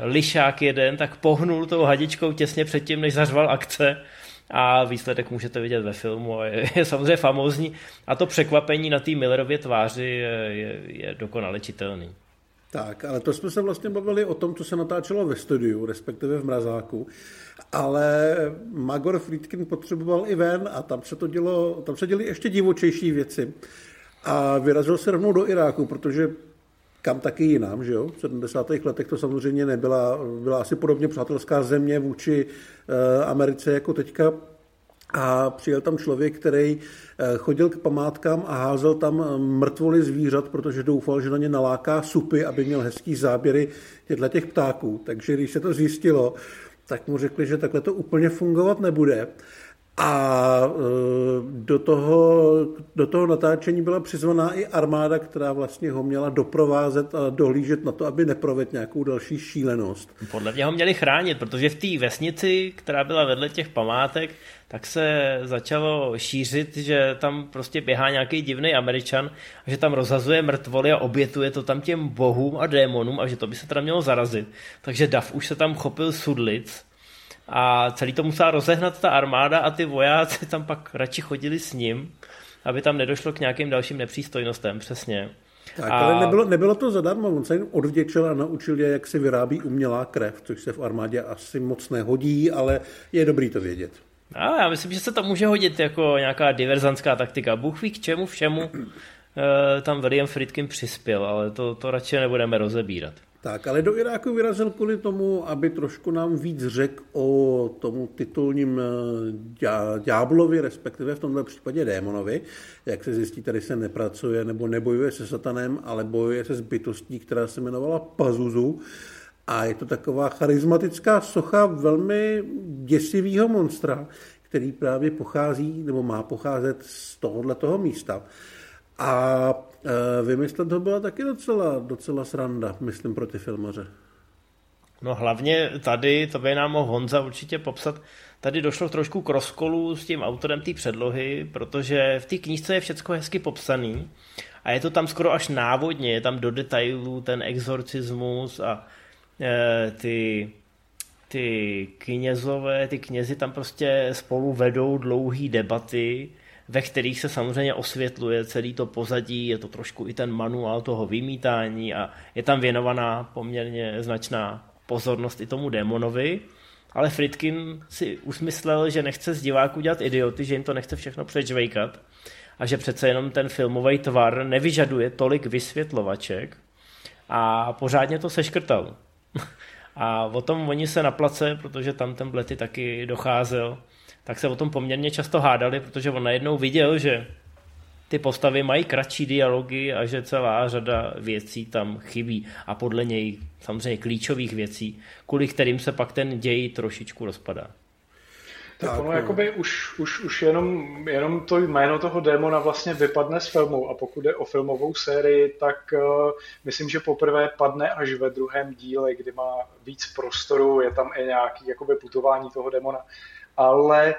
lišák jeden, tak pohnul tou hadičkou těsně předtím, než zařval akce. A výsledek můžete vidět ve filmu a je samozřejmě famózní. A to překvapení na té Millerově tváři je dokonale čitelný. Tak, ale to jsme se vlastně bavili o tom, co se natáčelo ve studiu, respektive v mrazáku. Ale Magor Friedkin potřeboval i ven a tam se děly ještě divočejší věci. A vyrazil se rovnou do Iráku, protože kam taky jinam, že jo? V 70. letech to samozřejmě byla asi podobně přátelská země vůči Americe jako teďka. A přijel tam člověk, který chodil k památkám a házel tam mrtvoly zvířat, protože doufal, že na ně naláká supy, aby měl hezký záběry těch ptáků. Takže když se to zjistilo, tak mu řekli, že takhle to úplně fungovat nebude. A do toho natáčení byla přizvaná i armáda, která vlastně ho měla doprovázet a dohlížet na to, aby neprovedl nějakou další šílenost. Podle mě ho měli chránit, protože v té vesnici, která byla vedle těch památek, tak se začalo šířit, že tam prostě běhá nějaký divný Američan, že tam rozhazuje mrtvoly a obětuje to tam těm bohům a démonům a že to by se teda mělo zarazit. Takže Duff už se tam chopil sudlic. A celý to musela rozehnat ta armáda a ty vojáci tam pak radši chodili s ním, aby tam nedošlo k nějakým dalším nepřístojnostem, přesně. Tak, ale nebylo to zadarmo, on se jim odvděčil a naučil je, jak se vyrábí umělá krev, což se v armádě asi moc nehodí, ale je dobrý to vědět. A já myslím, že se tam může hodit jako nějaká diverzantská taktika. Bůh ví k čemu všemu tam William Friedkin přispěl, ale to radši nebudeme rozebírat. Tak, ale do Iráku vyrazil kvůli tomu, aby trošku nám víc řekl o tomu titulním ďáblovi, respektive v tomhle případě démonovi. Jak se zjistí, tady se nepracuje nebo nebojuje se satanem, ale bojuje se s bytostí, která se jmenovala Pazuzu. A je to taková charismatická socha velmi děsivého monstra, který právě pochází nebo má pocházet z tohoto místa. A vymyslet to byla taky docela sranda, myslím, pro ty filmaře. No hlavně tady, to by nám mohl Honza určitě popsat, tady došlo trošku k rozkolu s tím autorem té předlohy, protože v té knížce je všecko hezky popsaný a je to tam skoro až návodně, je tam do detailů ten exorcismus a ty knězi tam prostě spolu vedou dlouhý debaty, ve kterých se samozřejmě osvětluje celý to pozadí, je to trošku i ten manuál toho vymítání a je tam věnovaná poměrně značná pozornost i tomu démonovi, ale Friedkin si usmyslel, že nechce z diváků dělat idioty, že jim to nechce všechno přečvejkat a že přece jenom ten filmový tvar nevyžaduje tolik vysvětlovaček a pořádně to seškrtal. A o tom oni se na place, protože tam ten Blatty taky docházel, tak se o tom poměrně často hádali, protože on najednou viděl, že ty postavy mají kratší dialogy a že celá řada věcí tam chybí. A podle něj samozřejmě klíčových věcí, kvůli kterým se pak ten děj trošičku rozpadá. Tak ono jakoby už jenom to jméno toho démona vlastně vypadne z filmu a pokud jde o filmovou sérii, tak myslím, že poprvé padne až ve druhém díle, kdy má víc prostoru, je tam i nějaký jakoby putování toho démona. Ale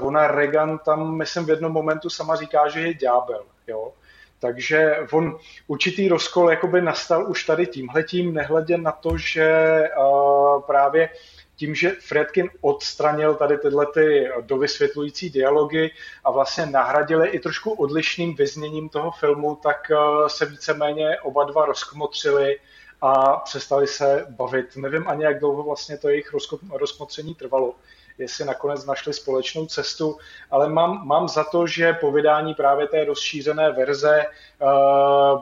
ona Regan tam, myslím, v jednom momentu sama říká, že je ďábel, jo. Takže on určitý rozkol jakoby nastal už tady tímhletím, nehledě na to, že právě tím, že Friedkin odstranil tady tyhle ty dovysvětlující dialogy a vlastně nahradili i trošku odlišným vyzněním toho filmu, tak se víceméně oba dva rozkmotřili a přestali se bavit. Nevím ani, jak dlouho vlastně to jejich rozkmotření trvalo, jestli nakonec našli společnou cestu, ale mám za to, že po vydání právě té rozšířené verze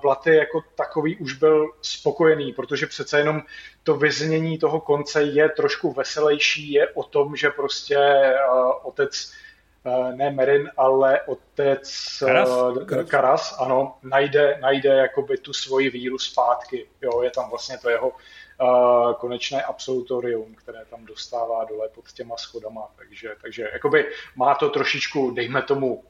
Blatty jako takový už byl spokojený, protože přece jenom to vyznění toho konce je trošku veselejší, je o tom, že prostě otec, ne Merin, ale otec Karas ano, najde jakoby tu svoji víru zpátky. Jo, je tam vlastně to jeho konečné absolutorium, které tam dostává dole pod těma schodama. Takže jakoby má to trošičku, dejme tomu,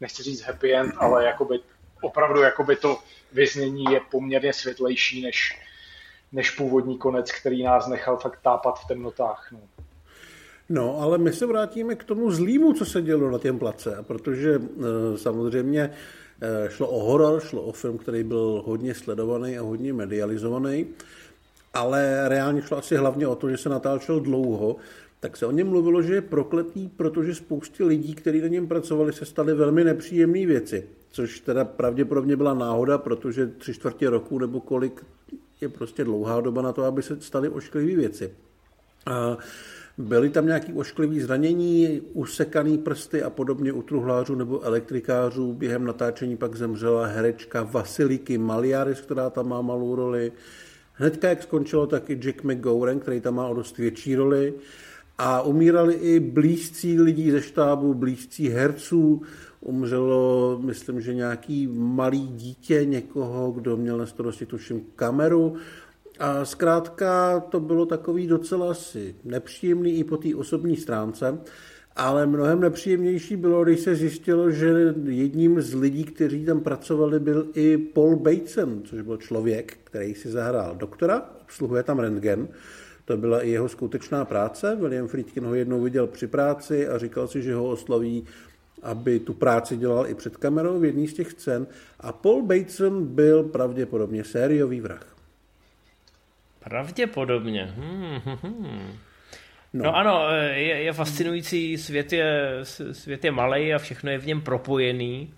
nechci říct happy end, ale jakoby, opravdu jakoby to vyznění je poměrně světlejší než původní konec, který nás nechal fakt tápat v temnotách. No, ale my se vrátíme k tomu zlímu, co se dělo na těm place, protože samozřejmě šlo o horor, šlo o film, který byl hodně sledovaný a hodně medializovaný, ale reálně šlo asi hlavně o to, že se natáčel dlouho, tak se o něm mluvilo, že je prokletý, protože spousty lidí, kteří na něm pracovali, se staly velmi nepříjemné věci, což teda pravděpodobně byla náhoda, protože 3/4 roku nebo kolik je prostě dlouhá doba na to, aby se staly ošklivé věci. A byly tam nějaké ošklivé zranění, usekané prsty a podobně u truhlářů nebo elektrikářů. Během natáčení pak zemřela herečka Vasiliky Maliaris, která tam má malou roli. Hnedka, jak skončilo, tak i Jack McGowan, který tam má o dost větší roli. A umírali i blízcí lidí ze štábu, blízcí herců. Umřelo, myslím, že nějaký malý dítě někoho, kdo měl na starosti tuším kameru. A zkrátka to bylo takový docela asi nepříjemný i po té osobní stránce, ale mnohem nepříjemnější bylo, když se zjistilo, že jedním z lidí, kteří tam pracovali, byl i Paul Bateson, což byl člověk, který si zahrál doktora, obsluhuje tam rentgen. To byla i jeho skutečná práce. William Friedkin ho jednou viděl při práci a říkal si, že ho osloví, aby tu práci dělal i před kamerou v jedné z těch scén. A Paul Bateson byl pravděpodobně sériový vrah. Pravděpodobně. No ano, je fascinující, svět je malej a všechno je v něm propojený.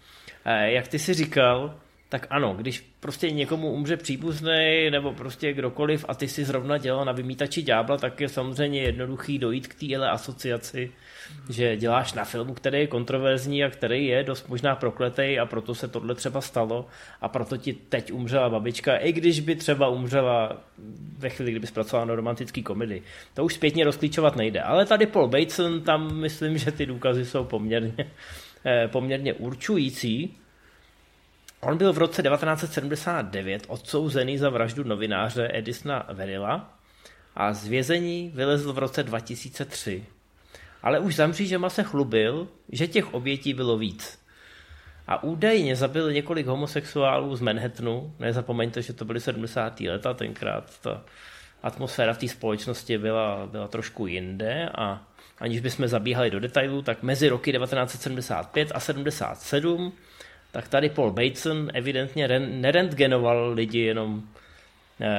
Jak ty si říkal, tak ano, když prostě někomu umře příbuznej nebo prostě kdokoliv a ty si zrovna dělal na vymítači ďábla, tak je samozřejmě jednoduchý dojít k téhle asociaci, že děláš na filmu, který je kontroverzní a který je dost možná prokletej a proto se tohle třeba stalo a proto ti teď umřela babička, i když by třeba umřela ve chvíli, kdyby zpracovala na romantický komedii. To už zpětně rozklíčovat nejde, ale tady Paul Bateson, tam myslím, že ty důkazy jsou poměrně určující. On byl v roce 1979 odsouzený za vraždu novináře Edisona Verilla a z vězení vylezl v roce 2003. Ale už za mřížema se chlubil, že těch obětí bylo víc. A údajně zabil několik homosexuálů z Manhattanu. Nezapomeňte, že to byly 70. leta, tenkrát ta atmosféra v té společnosti byla trošku jinde a aniž bychom zabíhali do detailů, tak mezi roky 1975 a 1977 tak tady Paul Bateson evidentně nerentgenoval lidi jenom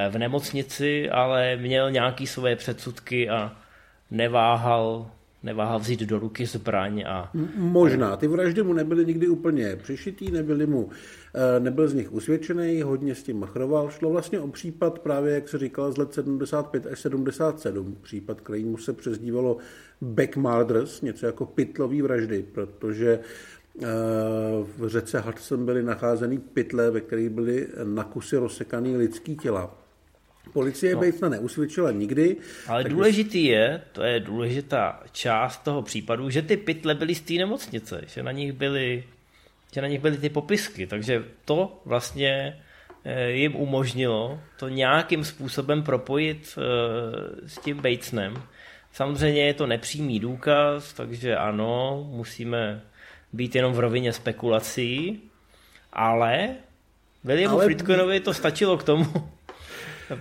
v nemocnici, ale měl nějaké své předsudky a neváhal vzít do ruky zbraň. Možná. Ty vraždy mu nebyly nikdy úplně přišitý, nebyl z nich usvědčený, hodně s tím machroval. Šlo vlastně o případ právě, jak se říkal, z let 75 až 77. Případ, který mu se přezdívalo back murders, něco jako pytlový vraždy, protože v řece Hudson byly nacházeny pytle, ve kterých byly na kusy rozsekané lidský těla. Policie Batesona neusvědčila nikdy. Ale důležitý je, to je důležitá část toho případu, že ty pytle byly z té nemocnice, že na nich byly ty popisky, takže to vlastně jim umožnilo to nějakým způsobem propojit s tím Batesonem. Samozřejmě je to nepřímý důkaz, takže ano, musíme být jenom v rovině spekulací, ale Williamu Friedkinovi to stačilo k tomu.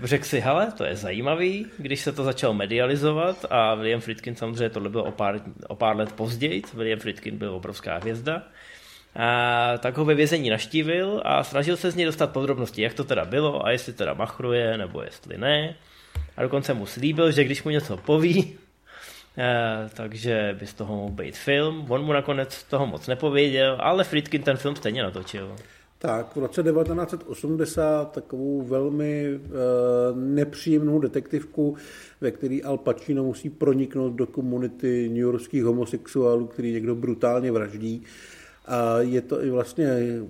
Řekl si, hele, to je zajímavý, když se to začalo medializovat a William Friedkin, samozřejmě tohle byl o pár let později, William Friedkin byl obrovská hvězda, a tak ho ve vězení navštívil a snažil se z něj dostat podrobnosti, jak to teda bylo a jestli teda machruje nebo jestli ne. A dokonce mu slíbil, že když mu něco poví, takže by z toho mohl být film. On mu nakonec toho moc nepověděl, ale Friedkin ten film stejně natočil. Tak, v roce 1980 takovou velmi nepříjemnou detektivku, ve který Al Pacino musí proniknout do komunity newyorských homosexuálů, který někdo brutálně vraždí. A je to i vlastně,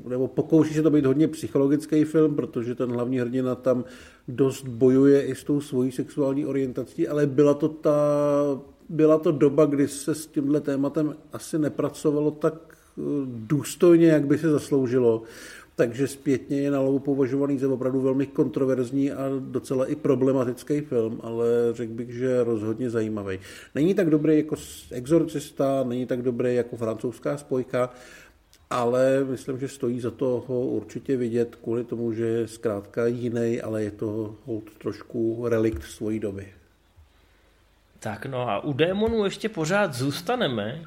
nebo pokouší se to být hodně psychologický film, protože ten hlavní hrdina tam dost bojuje i s tou svojí sexuální orientací, ale byla to doba, kdy se s tímhle tématem asi nepracovalo tak důstojně, jak by se zasloužilo. Takže zpětně je na lovu považovaný za opravdu velmi kontroverzní a docela i problematický film, ale řekl bych, že rozhodně zajímavý. Není tak dobrý jako Exorcista, není tak dobrý jako Francouzská spojka, ale myslím, že stojí za to ho určitě vidět kvůli tomu, že je zkrátka jiný, ale je to holt trošku relikt svojí doby. Tak no a u démonů ještě pořád zůstaneme,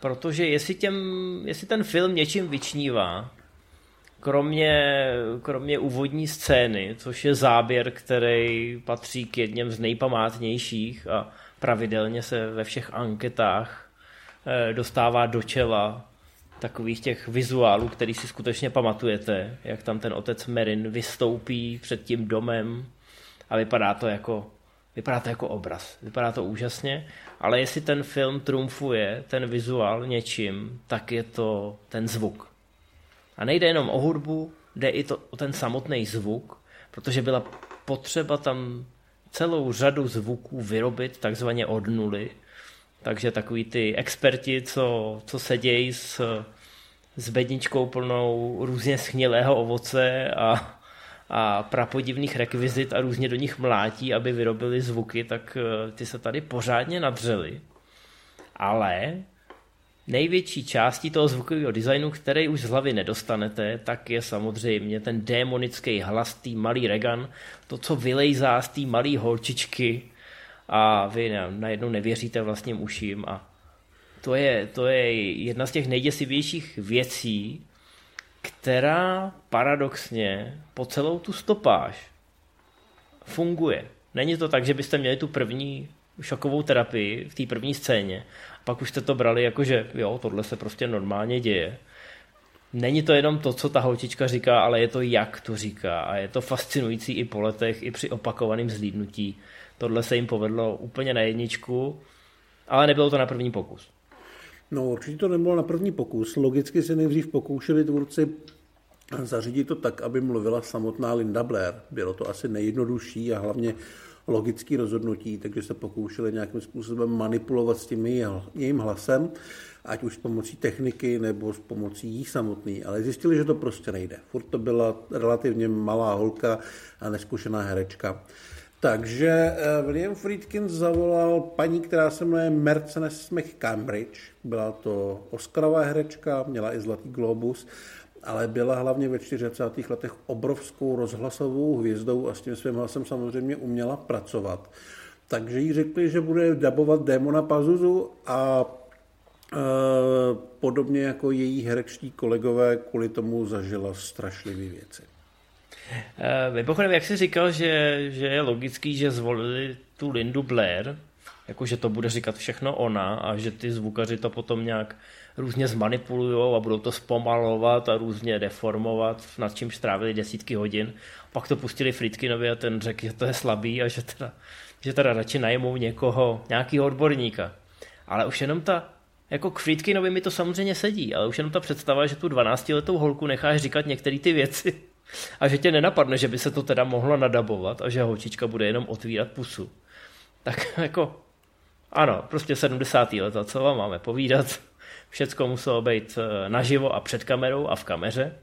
protože jestli ten film něčím vyčnívá, kromě úvodní scény, což je záběr, který patří k jedním z nejpamátnějších a pravidelně se ve všech anketách dostává do čela takových těch vizuálů, který si skutečně pamatujete, jak tam ten otec Merin vystoupí před tím domem a vypadá to jako obraz, vypadá to úžasně, ale jestli ten film trumfuje ten vizuál něčím, tak je to ten zvuk. A nejde jenom o hudbu, jde i o ten samotný zvuk, protože byla potřeba tam celou řadu zvuků vyrobit takzvaně od nuly. Takže takový ty experti, co sedějí s bedničkou plnou různě schnilého ovoce a prapodivných rekvizit a různě do nich mlátí, aby vyrobili zvuky, tak ty se tady pořádně nadřeli. Ale největší částí toho zvukového designu, který už z hlavy nedostanete, tak je samozřejmě ten démonický hlas tý malý Regan, to, co vylejzá z tý malý holčičky a vy najednou nevěříte vlastním uším. A to je jedna z těch nejděsivějších věcí, která paradoxně po celou tu stopáž funguje. Není to tak, že byste měli tu první šokovou terapii v té první scéně, pak už jste to brali jako, že jo, tohle se prostě normálně děje. Není to jenom to, co ta holčička říká, ale je to, jak to říká. A je to fascinující i po letech, i při opakovaném zhlídnutí. Tohle se jim povedlo úplně na jedničku, ale nebylo to na první pokus. No určitě to nebylo na první pokus. Logicky se nejdřív pokoušeli tvůrci zařídit to tak, aby mluvila samotná Linda Blair. Bylo to asi nejjednodušší a hlavně logické rozhodnutí, takže se pokoušeli nějakým způsobem manipulovat s tím jejím hlasem, ať už s pomocí techniky nebo s pomocí jí samotný, ale zjistili, že to prostě nejde. Furt to byla relativně malá holka a neskušená herečka. Takže William Friedkin zavolal paní, která se jmenuje Mercedes McCambridge, byla to Oscarová herečka, měla i Zlatý globus, ale byla hlavně ve 40. letech obrovskou rozhlasovou hvězdou a s tím svým hlasem samozřejmě uměla pracovat. Takže jí řekli, že bude dabovat démona Pazuzu a podobně jako její herečtí kolegové kvůli tomu zažila strašlivé věci. Mimochodem, jak jsi říkal, že je logický, že zvolili tu Lindu Blair, jakože to bude říkat všechno ona a že ty zvukaři to potom nějak různě zmanipulujou a budou to zpomalovat a různě deformovat, nad čím strávili desítky hodin. Pak to pustili Friedkinovi a ten řekl, že to je slabý a že teda radši najmou někoho, nějakýho odborníka. Ale už jenom jako k Friedkinovi mi to samozřejmě sedí, ale už jenom ta představa, že tu 12-letou holku necháš říkat některé ty věci, A že tě nenapadne, že by se to teda mohlo nadabovat a že holčička bude jenom otvírat pusu. Tak jako, ano, prostě 70. leta, co vám máme povídat. Všecko muselo být naživo a před kamerou a v kameře.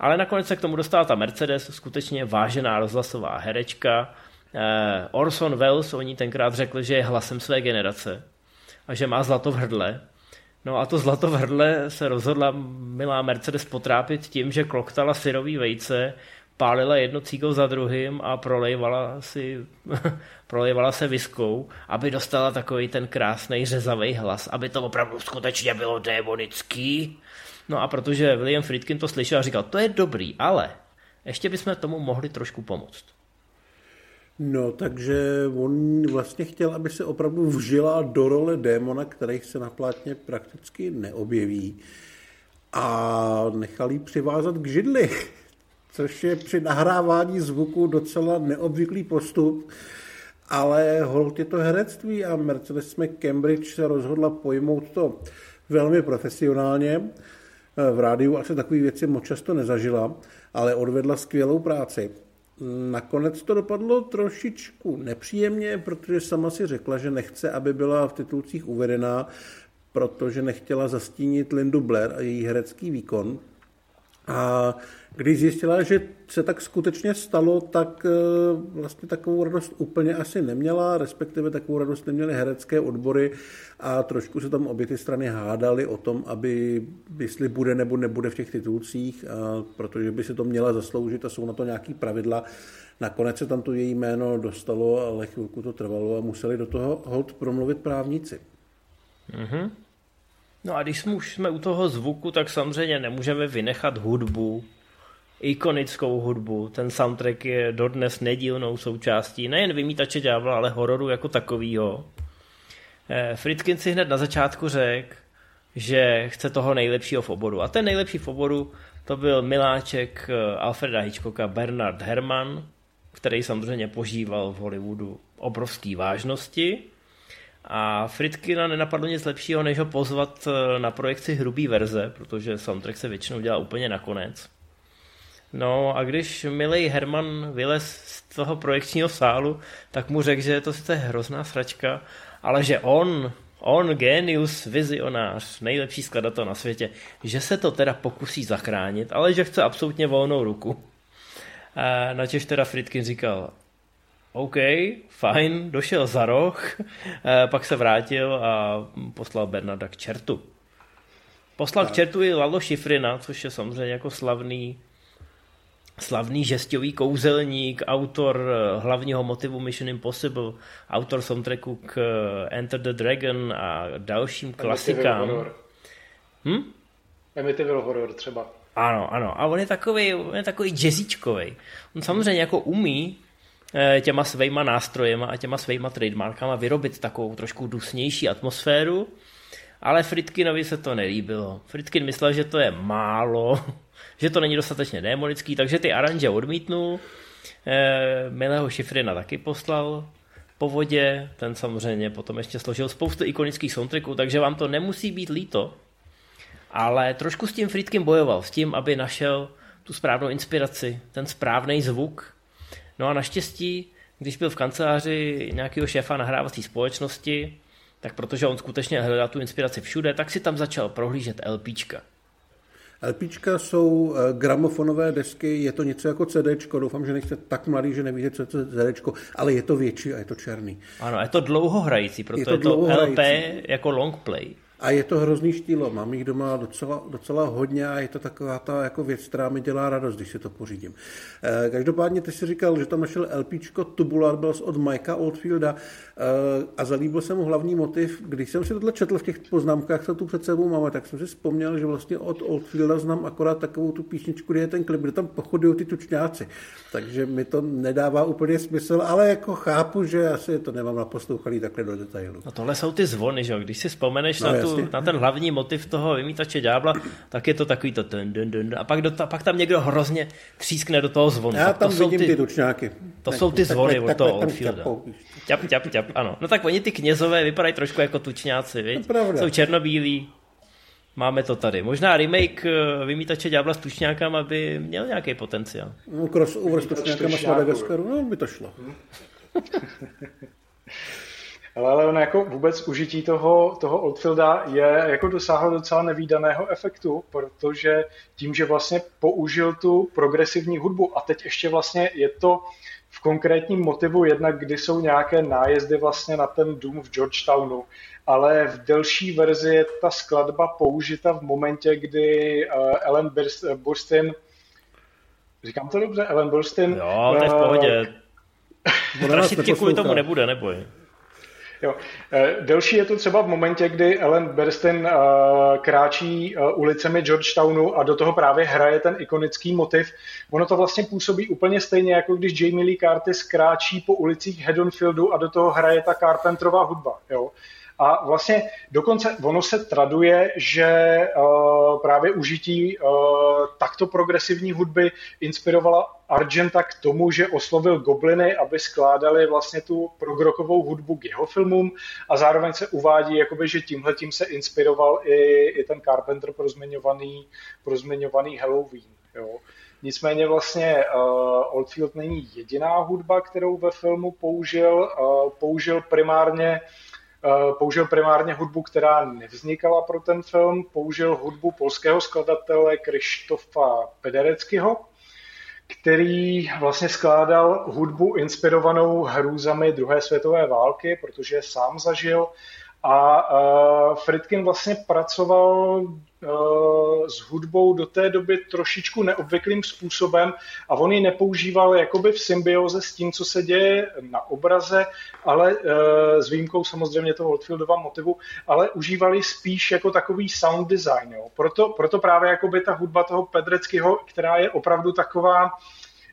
Ale nakonec se k tomu dostala ta Mercedes, skutečně vážená rozhlasová herečka. Orson Welles o ní tenkrát řekl, že je hlasem své generace a že má zlato v hrdle. No a to zlato v hrdle se rozhodla milá Mercedes potrápit tím, že kloktala syrový vejce, pálila jedno cígo za druhým a prolejvala se viskou, aby dostala takový ten krásný řezavý hlas, aby to opravdu skutečně bylo démonický. No a protože William Friedkin to slyšel a říkal, to je dobrý, ale ještě bychom tomu mohli trošku pomoct. No, takže on vlastně chtěl, aby se opravdu vžila do role démona, který se na plátně prakticky neobjeví, a nechal jí přivázat k židli, což je při nahrávání zvuku docela neobvyklý postup, ale holt je to herectví a Mercedes McCambridge se rozhodla pojmout to velmi profesionálně. V rádiu asi takové věci moc často nezažila, ale odvedla skvělou práci. Nakonec to dopadlo trošičku nepříjemně, protože sama si řekla, že nechce, aby byla v titulcích uvedená, protože nechtěla zastínit Lindu Blair a její herecký výkon. A když zjistila, že se tak skutečně stalo, tak vlastně takovou radost úplně asi neměla, respektive takovou radost neměly herecké odbory a trošku se tam obě ty strany hádaly o tom, aby, jestli bude nebo nebude v těch titulcích, protože by se to měla zasloužit a jsou na to nějaký pravidla. Nakonec se tam to její jméno dostalo, ale chvilku to trvalo a museli do toho holt promluvit právníci. Mhm. No a když už jsme u toho zvuku, tak samozřejmě nemůžeme vynechat hudbu, ikonickou hudbu. Ten soundtrack je dodnes nedílnou součástí nejen Vymítače ďábla, ale hororu jako takovýho. Friedkin si hned na začátku řekl, že chce toho nejlepšího v oboru. A ten nejlepší v oboru to byl miláček Alfreda Hitchcocka Bernard Herrmann, který samozřejmě požíval v Hollywoodu obrovské vážnosti. A Friedkina nenapadlo nic lepšího, než ho pozvat na projekci hrubý verze, protože soundtrack se většinou dělá úplně nakonec. No a když milej Herman vylez z toho projekčního sálu, tak mu řekl, že je to sice hrozná sračka, ale že on génius, vizionář, nejlepší skladatel na světě, že se to teda pokusí zachránit, ale že chce absolutně volnou ruku. Načež teda Friedkin říkal, OK, fajn, došel za roh, pak se vrátil a poslal Bernarda k čertu. Poslal tak k čertu i Lalo Schifrina, což je samozřejmě jako slavný žestový kouzelník, autor hlavního motivu Mission Impossible, autor soundtracku k Enter the Dragon a dalším klasikám. Amityville Horror třeba. Ano, a on je takový jazzíčkovej. On samozřejmě jako umí těma svejma nástrojema a těma svejma trademarkama vyrobit takovou trošku dusnější atmosféru, ale Friedkinovi se to nelíbilo. Friedkin myslel, že to je málo, že to není dostatečně démonický, takže ty aranže odmítnul, milého Schifrina taky poslal po vodě, ten samozřejmě potom ještě složil spoustu ikonických soundtracků, takže vám to nemusí být líto, ale trošku s tím Friedkin bojoval, s tím, aby našel tu správnou inspiraci, ten správný zvuk. No a naštěstí, když byl v kanceláři nějakého šéfa nahrávací společnosti, tak protože on skutečně hledal tu inspiraci všude, tak si tam začal prohlížet LPčka. LPčka jsou gramofonové desky, je to něco jako CDčko, doufám, že nejste tak mladý, že nevíte, co je to CDčko, ale je to větší a je to černý. Ano, je to dlouhohrající, proto je to LP jako longplay. A je to hrozný štílo, mám jich doma docela hodně a je to taková ta jako věc, která mi dělá radost, když si to pořídím. Každopádně ty jsi říkal, že tam našel LPčko Tubular Bells od Mikea Oldfielda a zalíbil se mu hlavní motiv. Když jsem si tohle četl v těch poznámkách, co tu před sebou máme, tak jsem si vzpomněl, že vlastně od Oldfielda znám akorát takovou tu písničku, kde je ten klip, kde tam pochodují ty tučňáci. Takže mi to nedává úplně smysl, ale jako chápu, že asi to nemám naposlouchaný takhle do detailu. A tohle jsou ty zvony, že? Když si vzpomeneš no, na ten hlavní motiv toho Vymítače ďábla, tak je to takový to a pak tam někdo hrozně třískne do toho zvonu. Já tam vidím ty tučňáky. To jsou ty zvony od toho Oldfielda. Ťap, ano. No tak oni ty knězové vypadají trošku jako tučňáci, viď? Jsou černobílí, Máme to tady. Možná remake Vymítače ďábla s tučňákama by měl nějaký potenciál. No, crossover s tučňákama z Madagaskaru, no by to šlo. Ale ono jako vůbec užití toho Oldfielda je jako dosáhlo docela nevídaného efektu, protože tím, že vlastně použil tu progresivní hudbu a teď ještě vlastně je to v konkrétním motivu jednak, kdy jsou nějaké nájezdy vlastně na ten dům v Georgetownu, ale v delší verzi je ta skladba použita v momentě, kdy Ellen Burstyn, říkám to dobře, Ellen Burstyn... Jo, to je v pohodě. Strašit tě kvůli tomu nebude, neboj. Jo. Delší je to třeba v momentě, kdy Ellen Burstyn kráčí ulicemi Georgetownu a do toho právě hraje ten ikonický motiv. Ono to vlastně působí úplně stejně, jako když Jamie Lee Curtis kráčí po ulicích Haddonfieldu a do toho hraje ta Carpenterová hudba. Jo. A vlastně dokonce ono se traduje, že právě užití takto progresivní hudby inspirovala Argenta k tomu, že oslovil gobliny, aby skládali vlastně tu progrokovou hudbu k jeho filmům a zároveň se uvádí, jakoby, že tímhletím se inspiroval i ten Carpenter prozmiňovaný Halloween. Jo. Nicméně vlastně Oldfield není jediná hudba, kterou ve filmu použil. Použil primárně hudbu, která nevznikala pro ten film, použil hudbu polského skladatele Krzysztofa Pendereckiho, který vlastně skládal hudbu inspirovanou hrůzami druhé světové války, protože je sám zažil. A Friedkin vlastně pracoval s hudbou do té doby trošičku neobvyklým způsobem a on ji nepoužíval jakoby v symbioze s tím, co se děje na obraze, ale s výjimkou samozřejmě toho Oldfieldova motivu, ale užívali spíš jako takový sound design. Jo. Proto právě jakoby ta hudba toho Pendereckiho, která je opravdu taková,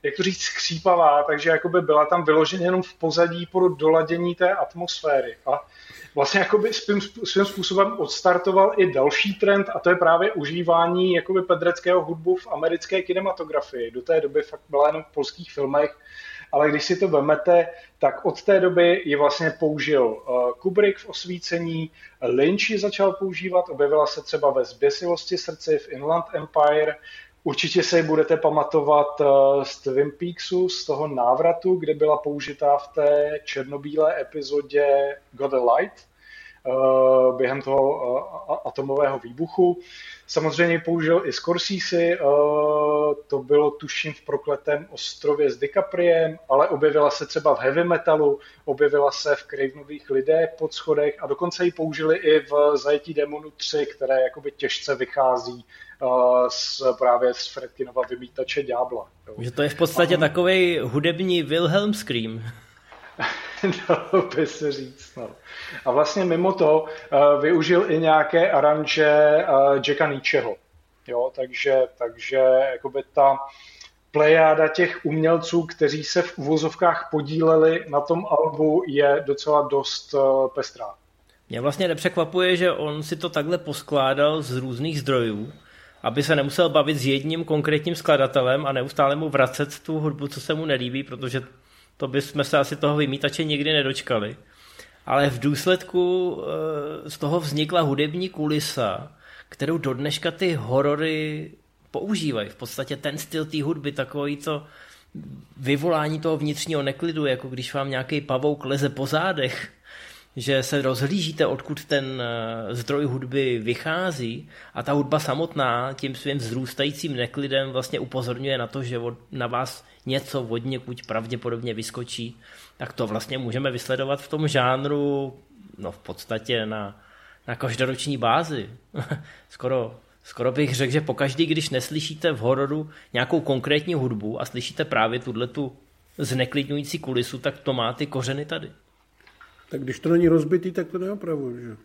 jak to říct, skřípavá, takže jakoby byla tam vyloženě jenom v pozadí pro doladění té atmosféry. A vlastně jakoby svým způsobem odstartoval i další trend, a to je právě užívání jakoby Pendereckého hudbu v americké kinematografii. Do té doby fakt byla jenom v polských filmech, ale když si to vemete, tak od té doby ji vlastně použil Kubrick v Osvícení, Lynch ji začal používat, objevila se třeba ve Zběsilosti srdci, v Inland Empire. Určitě se ji budete pamatovat z Twin Peaksu, z toho návratu, kde byla použitá v té černobílé epizodě Got a Light během toho atomového výbuchu. Samozřejmě použil i Scorsese, to bylo tuším v Prokletém ostrově s DiCapriem, ale objevila se třeba v heavy metalu, objevila se v Cravenových lidech pod schodech a dokonce ji použili i v Zajetí démonů 3, které jakoby těžce vychází právě z Friedkinova Vymítače ďábla. Že to je v podstatě takovej hudební Wilhelm Scream. Dalo by se říct. No. A vlastně mimo to využil i nějaké aranže Jacka Nicheho. Jo, takže jakoby ta plejáda těch umělců, kteří se v uvozovkách podíleli na tom albu, je docela dost pestrá. Mě vlastně nepřekvapuje, že on si to takhle poskládal z různých zdrojů, aby se nemusel bavit s jedním konkrétním skladatelem a neustále mu vracet tu hudbu, co se mu nelíbí, protože to bychom se asi toho Vymítače nikdy nedočkali. Ale v důsledku z toho vznikla hudební kulisa, kterou dodneška ty horory používají. V podstatě ten styl té hudby, takový to vyvolání toho vnitřního neklidu, jako když vám nějaký pavouk leze po zádech, že se rozhlížíte, odkud ten zdroj hudby vychází, a ta hudba samotná tím svým vzrůstajícím neklidem vlastně upozorňuje na to, že na vás něco od někud pravděpodobně vyskočí. Tak to vlastně můžeme vysledovat v tom žánru, no v podstatě na každoroční bázi. Skoro bych řekl, že pokaždý, když neslyšíte v hororu nějakou konkrétní hudbu a slyšíte právě tuhletu zneklidňující kulisu, tak to má ty kořeny tady. Tak když to není rozbitý, tak to neopravuji, že?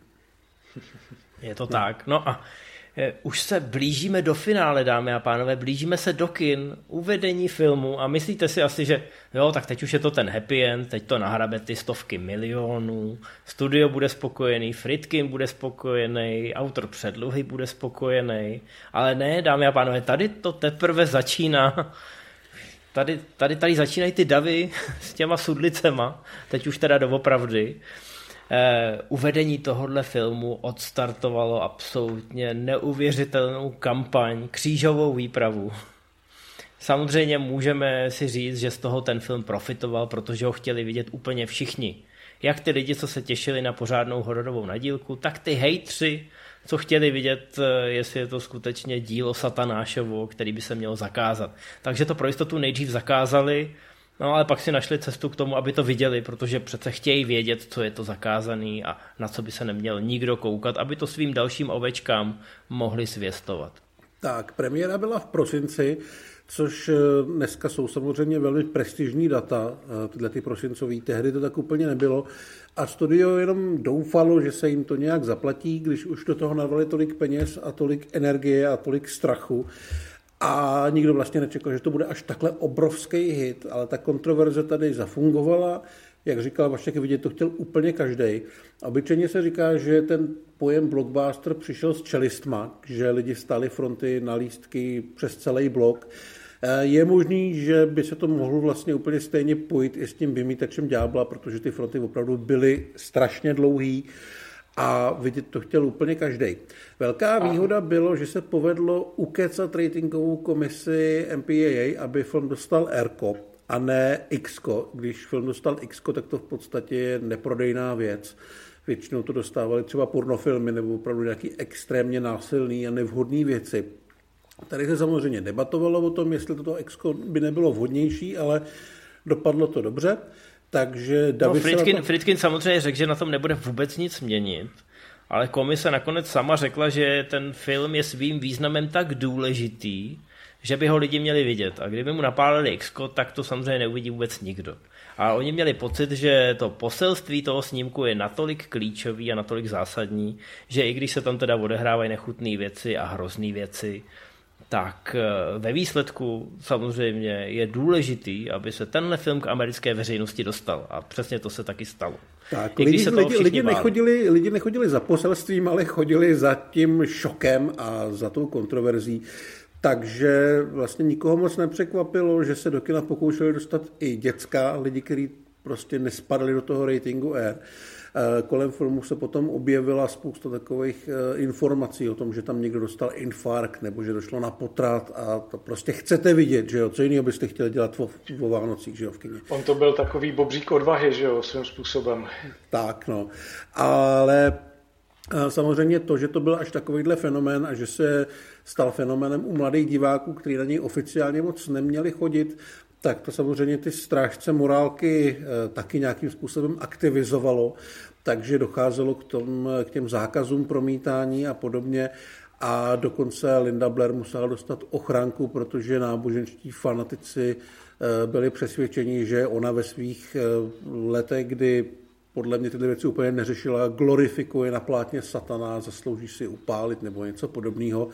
Je to tak. No a už se blížíme do finále, dámy a pánové, blížíme se do kin, uvedení filmu, a myslíte si asi, že jo, tak teď už je to ten happy end, teď to nahrabe ty stovky milionů, studio bude spokojený, Friedkin bude spokojený, autor předluhy bude spokojený, ale ne, dámy a pánové, tady to teprve začíná. Tady začínají ty davy s těma sudlicema, teď už teda doopravdy. uvedení tohohle filmu odstartovalo absolutně neuvěřitelnou kampaň, křížovou výpravu. Samozřejmě můžeme si říct, že z toho ten film profitoval, protože ho chtěli vidět úplně všichni. Jak ty lidi, co se těšili na pořádnou hororovou nadílku, tak ty hejtři, co chtěli vidět, jestli je to skutečně dílo satanášovo, který by se mělo zakázat. Takže to pro jistotu nejdřív zakázali, no ale pak si našli cestu k tomu, aby to viděli, protože přece chtějí vědět, co je to zakázaný a na co by se neměl nikdo koukat, aby to svým dalším ovečkám mohli svěstovat. Tak, premiéra byla v prosinci, což dneska jsou samozřejmě velmi prestižní data, tyhle ty prosincový, tehdy to tak úplně nebylo a studio jenom doufalo, že se jim to nějak zaplatí, když už do toho narvali tolik peněz a tolik energie a tolik strachu a nikdo vlastně nečekal, že to bude až takhle obrovský hit, ale ta kontroverze tady zafungovala, jak říkal Vašek, vidět to chtěl úplně každej. Obyčejně se říká, že ten pojem blockbuster přišel s čelistma, že lidi stáli fronty na lístky přes celý blok. Je možný, že by se to mohlo vlastně úplně stejně pojít i s tím vymítačem ďábla, protože ty fronty opravdu byly strašně dlouhý a vidět to chtěl úplně každej. Velká výhoda bylo, že se povedlo ukecat ratingovou komisi MPAA, aby film dostal R-ko a ne X-ko. Když film dostal X-ko, tak to v podstatě je neprodejná věc. Většinou to dostávali třeba pornofilmy nebo opravdu nějaké extrémně násilné a nevhodné věci. Tady se samozřejmě debatovalo o tom, jestli toto X-ko by nebylo vhodnější, ale dopadlo to dobře. Takže Friedkin samozřejmě řekl, že na tom nebude vůbec nic měnit, ale komise nakonec sama řekla, že ten film je svým významem tak důležitý, že by ho lidi měli vidět. A kdyby mu napálili X-ko, tak to samozřejmě neuvidí vůbec nikdo. A oni měli pocit, že to poselství toho snímku je natolik klíčový a natolik zásadní, že i když se tam teda odehrávají nechutné věci a hrozné věci, tak ve výsledku samozřejmě je důležitý, aby se tenhle film k americké veřejnosti dostal. A přesně to se taky stalo. Tak, lidi nechodili za poselstvím, ale chodili za tím šokem a za tou kontroverzí. Takže vlastně nikoho moc nepřekvapilo, že se do kina pokoušeli dostat i děcka, lidi, kteří prostě nespadli do toho ratingu R. Kolem filmu se potom objevila spousta takových informací o tom, že tam někdo dostal infarkt nebo že došlo na potrat a to prostě chcete vidět, že jo, co jiného byste chtěli dělat o Vánocích, že jo, v kině. On to byl takový bobřík odvahy, že jo, svým způsobem. Tak no, ale samozřejmě to, že to byl až takovýhle fenomén a že se stal fenoménem u mladých diváků, kteří na něj oficiálně moc neměli chodit, tak to samozřejmě ty strážce morálky taky nějakým způsobem aktivizovalo, takže docházelo k těm zákazům promítání a podobně a dokonce Linda Blair musela dostat ochránku, protože náboženští fanatici byli přesvědčeni, že ona ve svých letech, kdy podle mě tyhle věci úplně neřešila, glorifikuje na plátně satana, zaslouží si upálit nebo něco podobného.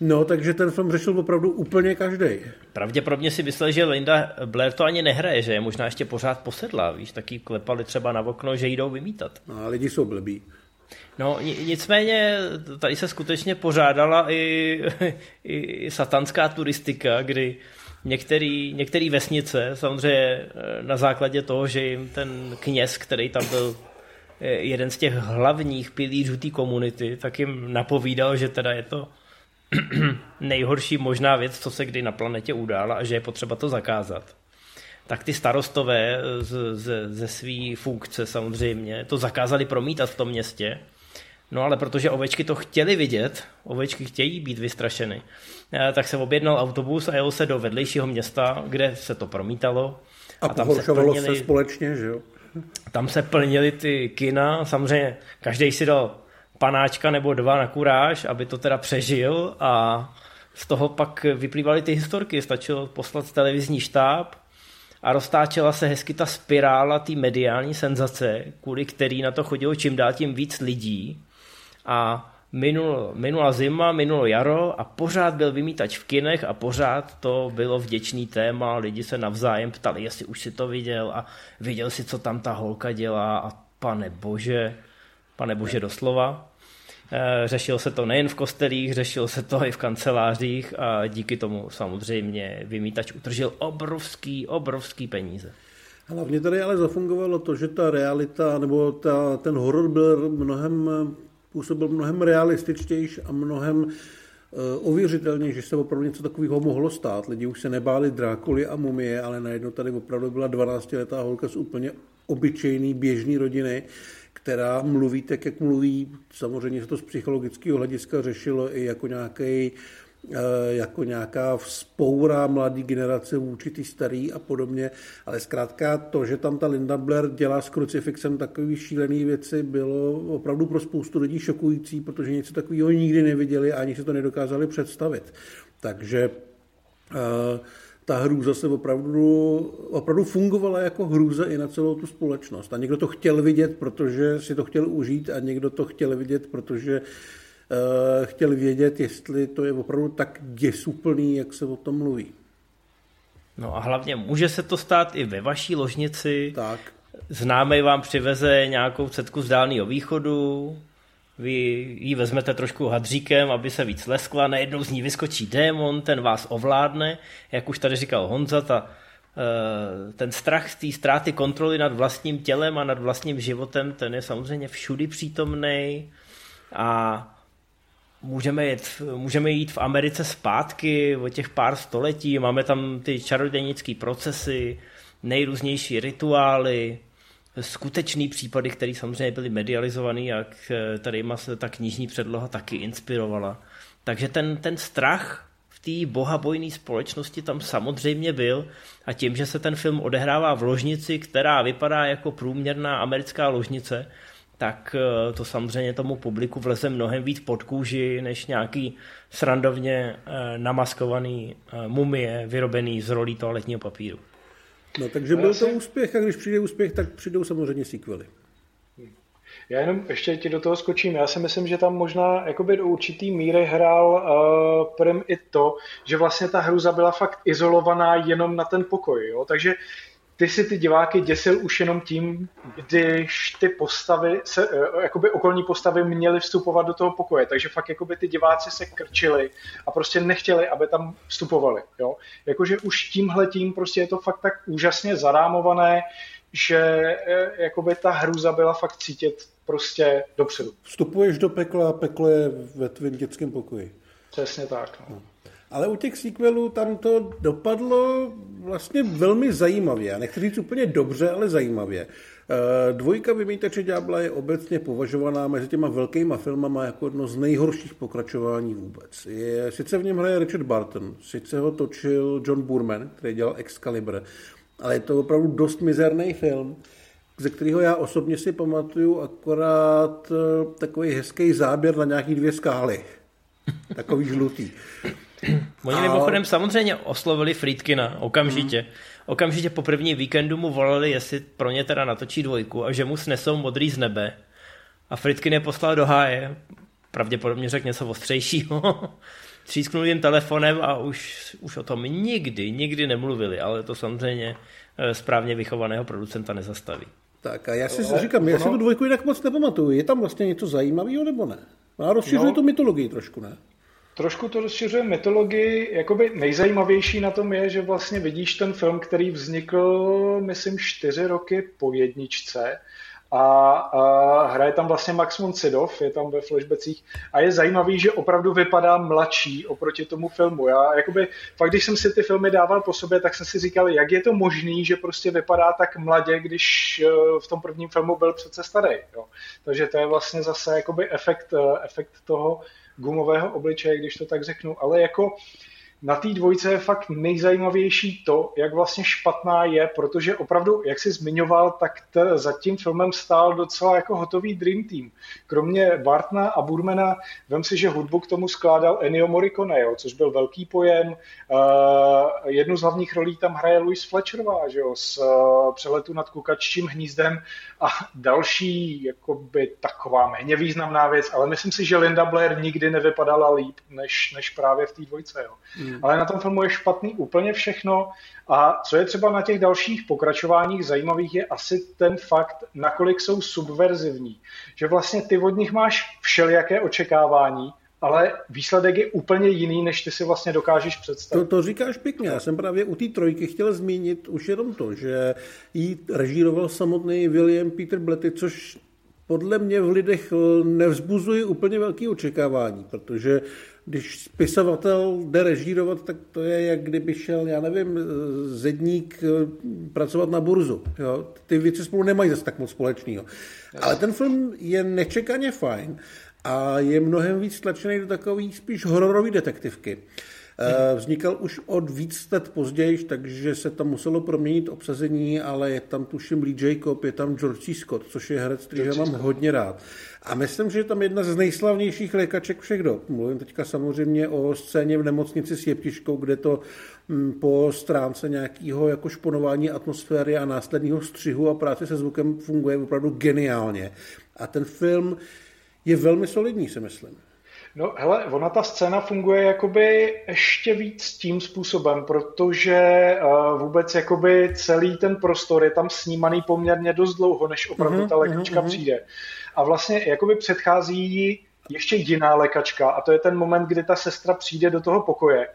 No, takže ten film řešil opravdu úplně každej. Pravděpodobně si myslel, že Linda Blair to ani nehraje, že je možná ještě pořád posedlá, víš, taky klepali třeba na okno, že jdou vymítat. A lidi jsou blbí. No, nicméně tady se skutečně pořádala i satanská turistika, kdy některé vesnice, samozřejmě na základě toho, že jim ten kněz, který tam byl jeden z těch hlavních pilířů té komunity, tak jim napovídal, že teda je to nejhorší možná věc, co se kdy na planetě udála a že je potřeba to zakázat. Tak ty starostové ze své funkce samozřejmě to zakázali promítat v tom městě. No ale protože ovečky to chtěli vidět, ovečky chtějí být vystrašeny, tak se objednal autobus a jel se do vedlejšího města, kde se to promítalo. A tam se společně, že jo? Tam se plnily ty kina, samozřejmě každý si dal panáčka nebo dva na kuráž, aby to teda přežil a z toho pak vyplývaly ty historky. Stačilo poslat televizní štáb a roztáčela se hezky ta spirála té mediální senzace, kvůli který na to chodilo čím dál tím víc lidí. A minula zima, minulo jaro a pořád byl vymítač v kinech a pořád to bylo vděčný téma. Lidi se navzájem ptali, jestli už si to viděl a viděl si, co tam ta holka dělá a pane bože doslova. Řešilo se to nejen v kostelích, řešilo se to i v kancelářích a díky tomu samozřejmě vymítač utržil obrovský peníze. Hlavně tady ale zafungovalo to, že ta realita, nebo ten horor byl působil mnohem realističtější a mnohem ověřitelně, že se opravdu něco takového mohlo stát. Lidi už se nebáli drákoly a mumie, ale najednou tady opravdu byla 12-letá holka z úplně obyčejný, běžný rodiny, která mluví tak, jak mluví. Samozřejmě se to z psychologického hlediska řešilo i jako nějaká vzpoura mladý generace vůči ty starý a podobně, ale zkrátka to, že tam ta Linda Blair dělá s krucifixem takový šílený věci, bylo opravdu pro spoustu lidí šokující, protože něco takového nikdy neviděli a ani se to nedokázali představit. Takže ta hrůza se opravdu fungovala jako hrůza i na celou tu společnost. A někdo to chtěl vidět, protože si to chtěl užít, a někdo to chtěl vidět, protože chtěl vědět, jestli to je opravdu tak děsuplný, jak se o tom mluví. No a hlavně může se to stát i ve vaší ložnici. Tak. Známej vám přiveze nějakou cetku z Dálného východu, vy ji vezmete trošku hadříkem, aby se víc leskla, najednou z ní vyskočí démon, ten vás ovládne, jak už tady říkal Honza, ten strach z té ztráty kontroly nad vlastním tělem a nad vlastním životem, ten je samozřejmě všudy přítomnej a můžeme jít v Americe zpátky o těch pár století, máme tam ty čarodějnické procesy, nejrůznější rituály, skutečný případy, které samozřejmě byly medializovaný, jak tady se ta knižní předloha taky inspirovala. Takže ten strach v té bohabojné společnosti tam samozřejmě byl a tím, že se ten film odehrává v ložnici, která vypadá jako průměrná americká ložnice, tak to samozřejmě tomu publiku vleze mnohem víc pod kůži, než nějaký srandovně namaskovaný mumie vyrobený z rolí toaletního papíru. No takže byl to úspěch a když přijde úspěch, tak přijdou samozřejmě sequely. Já jenom ještě ti do toho skočím. Já si myslím, že tam možná jakoby do určitý míry hrál prým i to, že vlastně ta hruza byla fakt izolovaná jenom na ten pokoj. Jo? Takže ty si ty diváky děsil už jenom tím, když ty postavy, jakoby okolní postavy měly vstupovat do toho pokoje, takže fakt jakoby ty diváci se krčili a prostě nechtěli, aby tam vstupovali. Jo? Jakože už tímhletím prostě je to fakt tak úžasně zarámované, že jakoby ta hrůza byla fakt cítit prostě dopředu. Vstupuješ do pekla a peklo je ve tvém dětském pokoji. Přesně tak. No. Ale u těch sequelů tam to dopadlo vlastně velmi zajímavě. Já nechci říct úplně dobře, ale zajímavě. Dvojka Vymýtače ďábla je obecně považovaná mezi těma velkýma filmama jako jedno z nejhorších pokračování vůbec. Sice v něm hraje Richard Burton, sice ho točil John Boorman, který dělal Excalibur, ale je to opravdu dost mizerný film, ze kterého já osobně si pamatuju akorát takový hezký záběr na nějaký dvě skály. Takový žlutý. Oni mimochodem samozřejmě oslovili Friedkina okamžitě. Okamžitě po první víkendu mu volali, jestli pro ně teda natočí dvojku a že mu snesou Modrý z nebe. A Friedkin je poslal do háje. Pravděpodobně řekl něco ostřejšího. Třísknul jim telefonem a už o tom nikdy nemluvili, ale to samozřejmě správně vychovaného producenta nezastaví. Tak a já si říkám, já si tu dvojku jinak moc nepamatuju. Je tam vlastně něco zajímavého nebo ne? A rozšiřuje tu mytologii trošku, ne? Trošku to rozšiřuje mytologii. Jakoby nejzajímavější na tom je, že vlastně vidíš ten film, který vznikl, myslím, 4 roky po jedničce a hraje tam vlastně Max von Sydow, je tam ve flashbacích a je zajímavý, že opravdu vypadá mladší oproti tomu filmu. Já jakoby, fakt když jsem si ty filmy dával po sobě, tak jsem si říkal, jak je to možný, že prostě vypadá tak mladě, když v tom prvním filmu byl přece starý. Jo. Takže to je vlastně zase jakoby efekt toho gumového obličeje, když to tak řeknu, ale jako na té dvojce je fakt nejzajímavější to, jak vlastně špatná je, protože opravdu, jak jsi zmiňoval, tak za tím filmem stál docela jako hotový Dream Team. Kromě Bartna a Burmana, vem si, že hudbu k tomu skládal Ennio Morricone, jo, což byl velký pojem. Jednu z hlavních rolí tam hraje Louise Fletcherová, že jo, z Přeletu nad kukaččím hnízdem a další jakoby taková méně významná věc, ale myslím si, že Linda Blair nikdy nevypadala líp, než právě v té dvojce, jo. Ale na tom filmu je špatný úplně všechno a co je třeba na těch dalších pokračováních zajímavých je asi ten fakt, nakolik jsou subverzivní, že vlastně ty od nich máš všelijaké očekávání, ale výsledek je úplně jiný, než ty si vlastně dokážeš představit. To říkáš pěkně. Já jsem právě u té trojky chtěl zmínit už jenom to, že ji režíroval samotný William Peter Blatty, což podle mě v lidech nevzbuzuje úplně velké očekávání, protože když spisovatel jde režírovat, tak to je, jak kdyby šel, já nevím, zedník pracovat na burzu. Jo? Ty věci spolu nemají zase tak moc společného. Ale ten film je nečekaně fajn a je mnohem víc tlačený do takový spíš hororový detektivky. Vznikal už od víc let později, takže se tam muselo proměnit obsazení, ale je tam tuším Lee Jacob, je tam George C. Scott, což je herec, který já mám hodně rád. A myslím, že je tam jedna z nejslavnějších lékaček všech dob. Mluvím teďka samozřejmě o scéně v nemocnici s jeptiškou, kde to po stránce nějakého jako šponování atmosféry a následného střihu a práce se zvukem funguje opravdu geniálně. A ten film je velmi solidní, si myslím. No hele, ona ta scéna funguje jakoby ještě víc tím způsobem, protože vůbec jakoby celý ten prostor je tam snímaný poměrně dost dlouho, než opravdu ta lékačka přijde. A vlastně jakoby předchází jí ještě jiná lékačka a to je ten moment, kdy ta sestra přijde do toho pokoje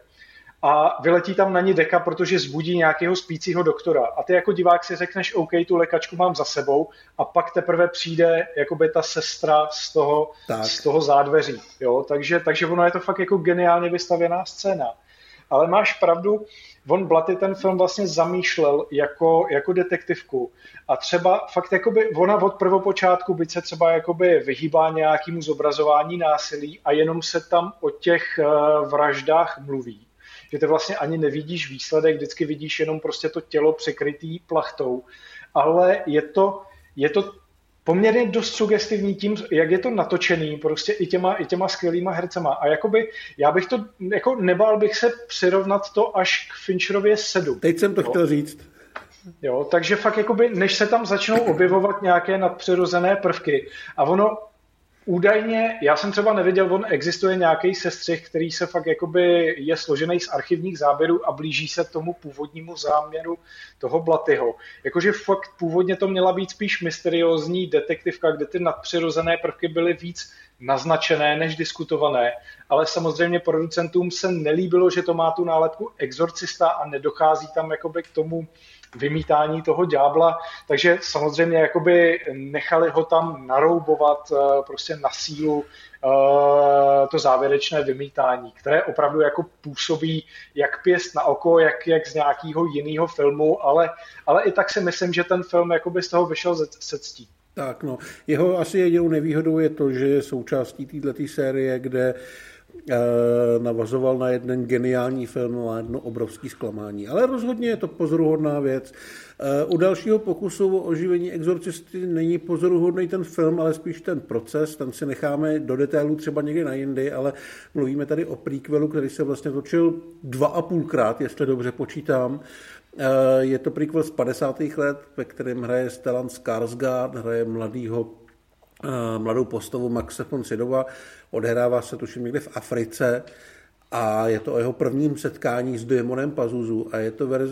a vyletí tam na ní deka, protože zbudí nějakého spícího doktora. A ty jako divák si řekneš, OK, tu lékačku mám za sebou a pak teprve přijde jakoby ta sestra z toho zádveří. Jo? Takže ono je to fakt jako geniálně vystavěná scéna. Ale máš pravdu, von Blatty ten film vlastně zamýšlel jako detektivku. A třeba fakt jakoby ona od prvopočátku, byť se třeba jakoby vyhýbá nějakému zobrazování násilí a jenom se tam o těch vraždách mluví. Že ty vlastně ani nevidíš výsledek, vždycky vidíš jenom prostě to tělo překrytý plachtou. Ale je to poměrně dost sugestivní tím, jak je to natočený prostě i těma skvělýma hercema. A jakoby, já bych to, jako nebál bych se přirovnat to až k Fincherově 7. Teď jsem to chtěl říct. Jo, takže fakt jakoby, než se tam začnou objevovat nějaké nadpřirozené prvky. A ono, údajně, já jsem třeba nevěděl, on existuje nějaký sestřih, který se fakt jakoby je složený z archivních záběrů a blíží se tomu původnímu záměru toho Blattyho. Jakože fakt původně to měla být spíš mysteriózní detektivka, kde ty nadpřirozené prvky byly víc naznačené než diskutované, ale samozřejmě producentům se nelíbilo, že to má tu nálepku exorcista a nedochází tam jakoby k tomu vymítání toho ďábla, takže samozřejmě jakoby nechali ho tam naroubovat prostě na sílu to závěrečné vymítání, které opravdu jako působí jak pěst na oko, jak z nějakého jiného filmu, ale i tak si myslím, že ten film jakoby z toho vyšel se ctí. Tak no, jeho asi jedinou nevýhodou je to, že je součástí této série, kde navazoval na jeden geniální film a jedno obrovský zklamání. Ale rozhodně je to pozoruhodná věc. U dalšího pokusu o oživení exorcisty není pozoruhodný ten film, ale spíš ten proces. Tam si necháme do detailů třeba někdy na jindy, ale mluvíme tady o prequelu, který se vlastně točil 2,5krát, jestli dobře počítám. Je to prequel z 50. let, ve kterém hraje Stellan Skarsgård, hraje mladou postavu Maxe von Sydowa. Odehrává se tuším někde v Africe a je to o jeho prvním setkání s démonem Pazuzu. A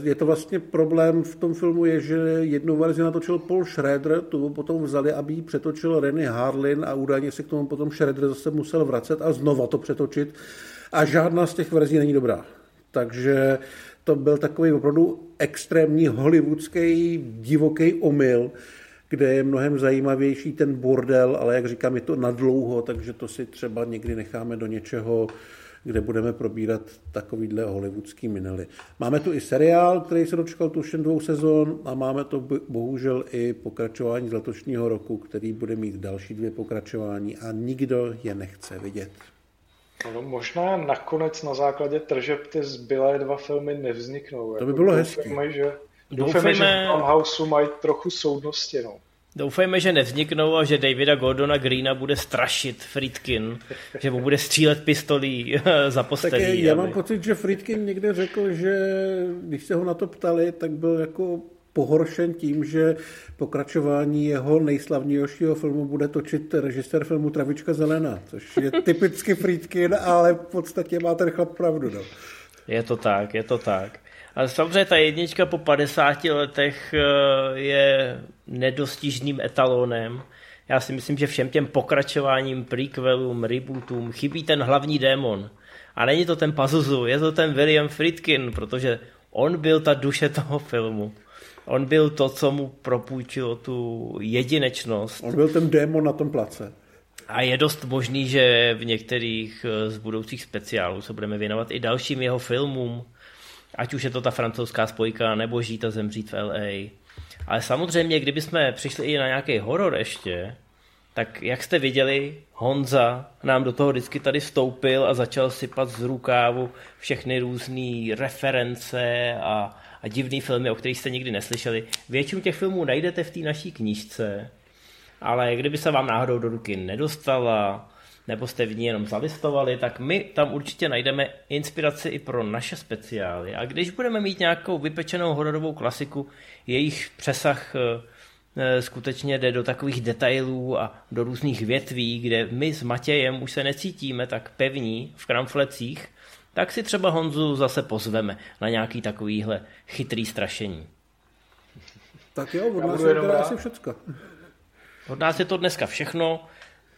je to vlastně problém v tom filmu je, že jednu verzi natočil Paul Schrader, tu potom vzali, aby ji přetočil Renny Harlin a údajně se k tomu potom Schrader zase musel vracet a znova to přetočit. A žádná z těch verzí není dobrá. Takže to byl takový opravdu extrémní hollywoodský divoký omyl, kde je mnohem zajímavější ten bordel, ale jak říkám, je to nadlouho, takže to si třeba někdy necháme do něčeho, kde budeme probírat takovýhle hollywoodský minely. Máme tu i seriál, který se dočkal tušen 2 sezon a máme to bohužel i pokračování z letošního roku, který bude mít další 2 pokračování a nikdo je nechce vidět. No, možná nakonec na základě tržeb ty zbylé 2 filmy nevzniknou. To by bylo hezký. Doufejme, že v Blumhouse mají trochu soudnosti. No. Doufejme, že nevzniknou a že Davida Gordona Greena bude strašit Friedkin, že mu bude střílet pistolí za postelí. Tak já mám pocit, že Friedkin někde řekl, že když se ho na to ptali, tak byl jako pohoršen tím, že pokračování jeho nejslavnějšího filmu bude točit režisér filmu Travička zelená, což je typicky Friedkin, ale v podstatě má ten chlap pravdu. No. Je to tak. Ale samozřejmě ta jednička po 50 letech je nedostižným etalonem. Já si myslím, že všem těm pokračováním, prequelům, rebootům chybí ten hlavní démon. A není to ten Pazuzu, je to ten William Friedkin, protože on byl ta duše toho filmu. On byl to, co mu propůjčilo tu jedinečnost. On byl ten démon na tom place. A je dost možný, že v některých z budoucích speciálů se budeme věnovat i dalším jeho filmům. Ať už je to ta francouzská spojka, nebo Žít a zemřít v L.A. Ale samozřejmě, kdybychom přišli i na nějaký horor ještě, tak jak jste viděli, Honza nám do toho vždycky tady vstoupil a začal sypat z rukávu všechny různé reference a divné filmy, o kterých jste nikdy neslyšeli. Většinu těch filmů najdete v té naší knížce, ale kdyby se vám náhodou do ruky nedostala, nebo jste v ní jenom zalistovali, tak my tam určitě najdeme inspiraci i pro naše speciály. A když budeme mít nějakou vypečenou hororovou klasiku, jejich přesah skutečně jde do takových detailů a do různých větví, kde my s Matějem už se necítíme tak pevní v kramflecích, tak si třeba Honzu zase pozveme na nějaký takovýhle chytrý strašení. Tak jo, od nás je to asi všecko. Od nás je to dneska všechno.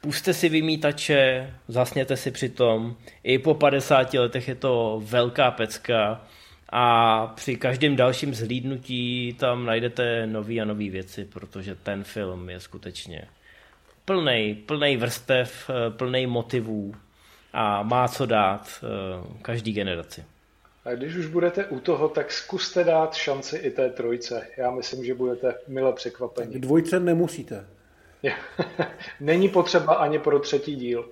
Pusťte si vymítače, zasněte si při tom. I po 50 letech je to velká pecka a při každém dalším zhlídnutí tam najdete nový a nový věci, protože ten film je skutečně plnej vrstev, plnej motivů a má co dát každý generaci. A když už budete u toho, tak zkuste dát šanci i té trojce. Já myslím, že budete mile překvapeni. Tak dvojce nemusíte. Není potřeba ani pro třetí díl.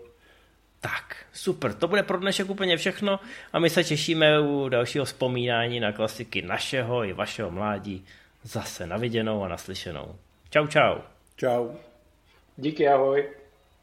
Tak, super. To bude pro dnešek úplně všechno a my se těšíme u dalšího vzpomínání na klasiky našeho i vašeho mládí. Zase na viděnou a naslyšenou. Čau, čau. Čau. Díky, ahoj.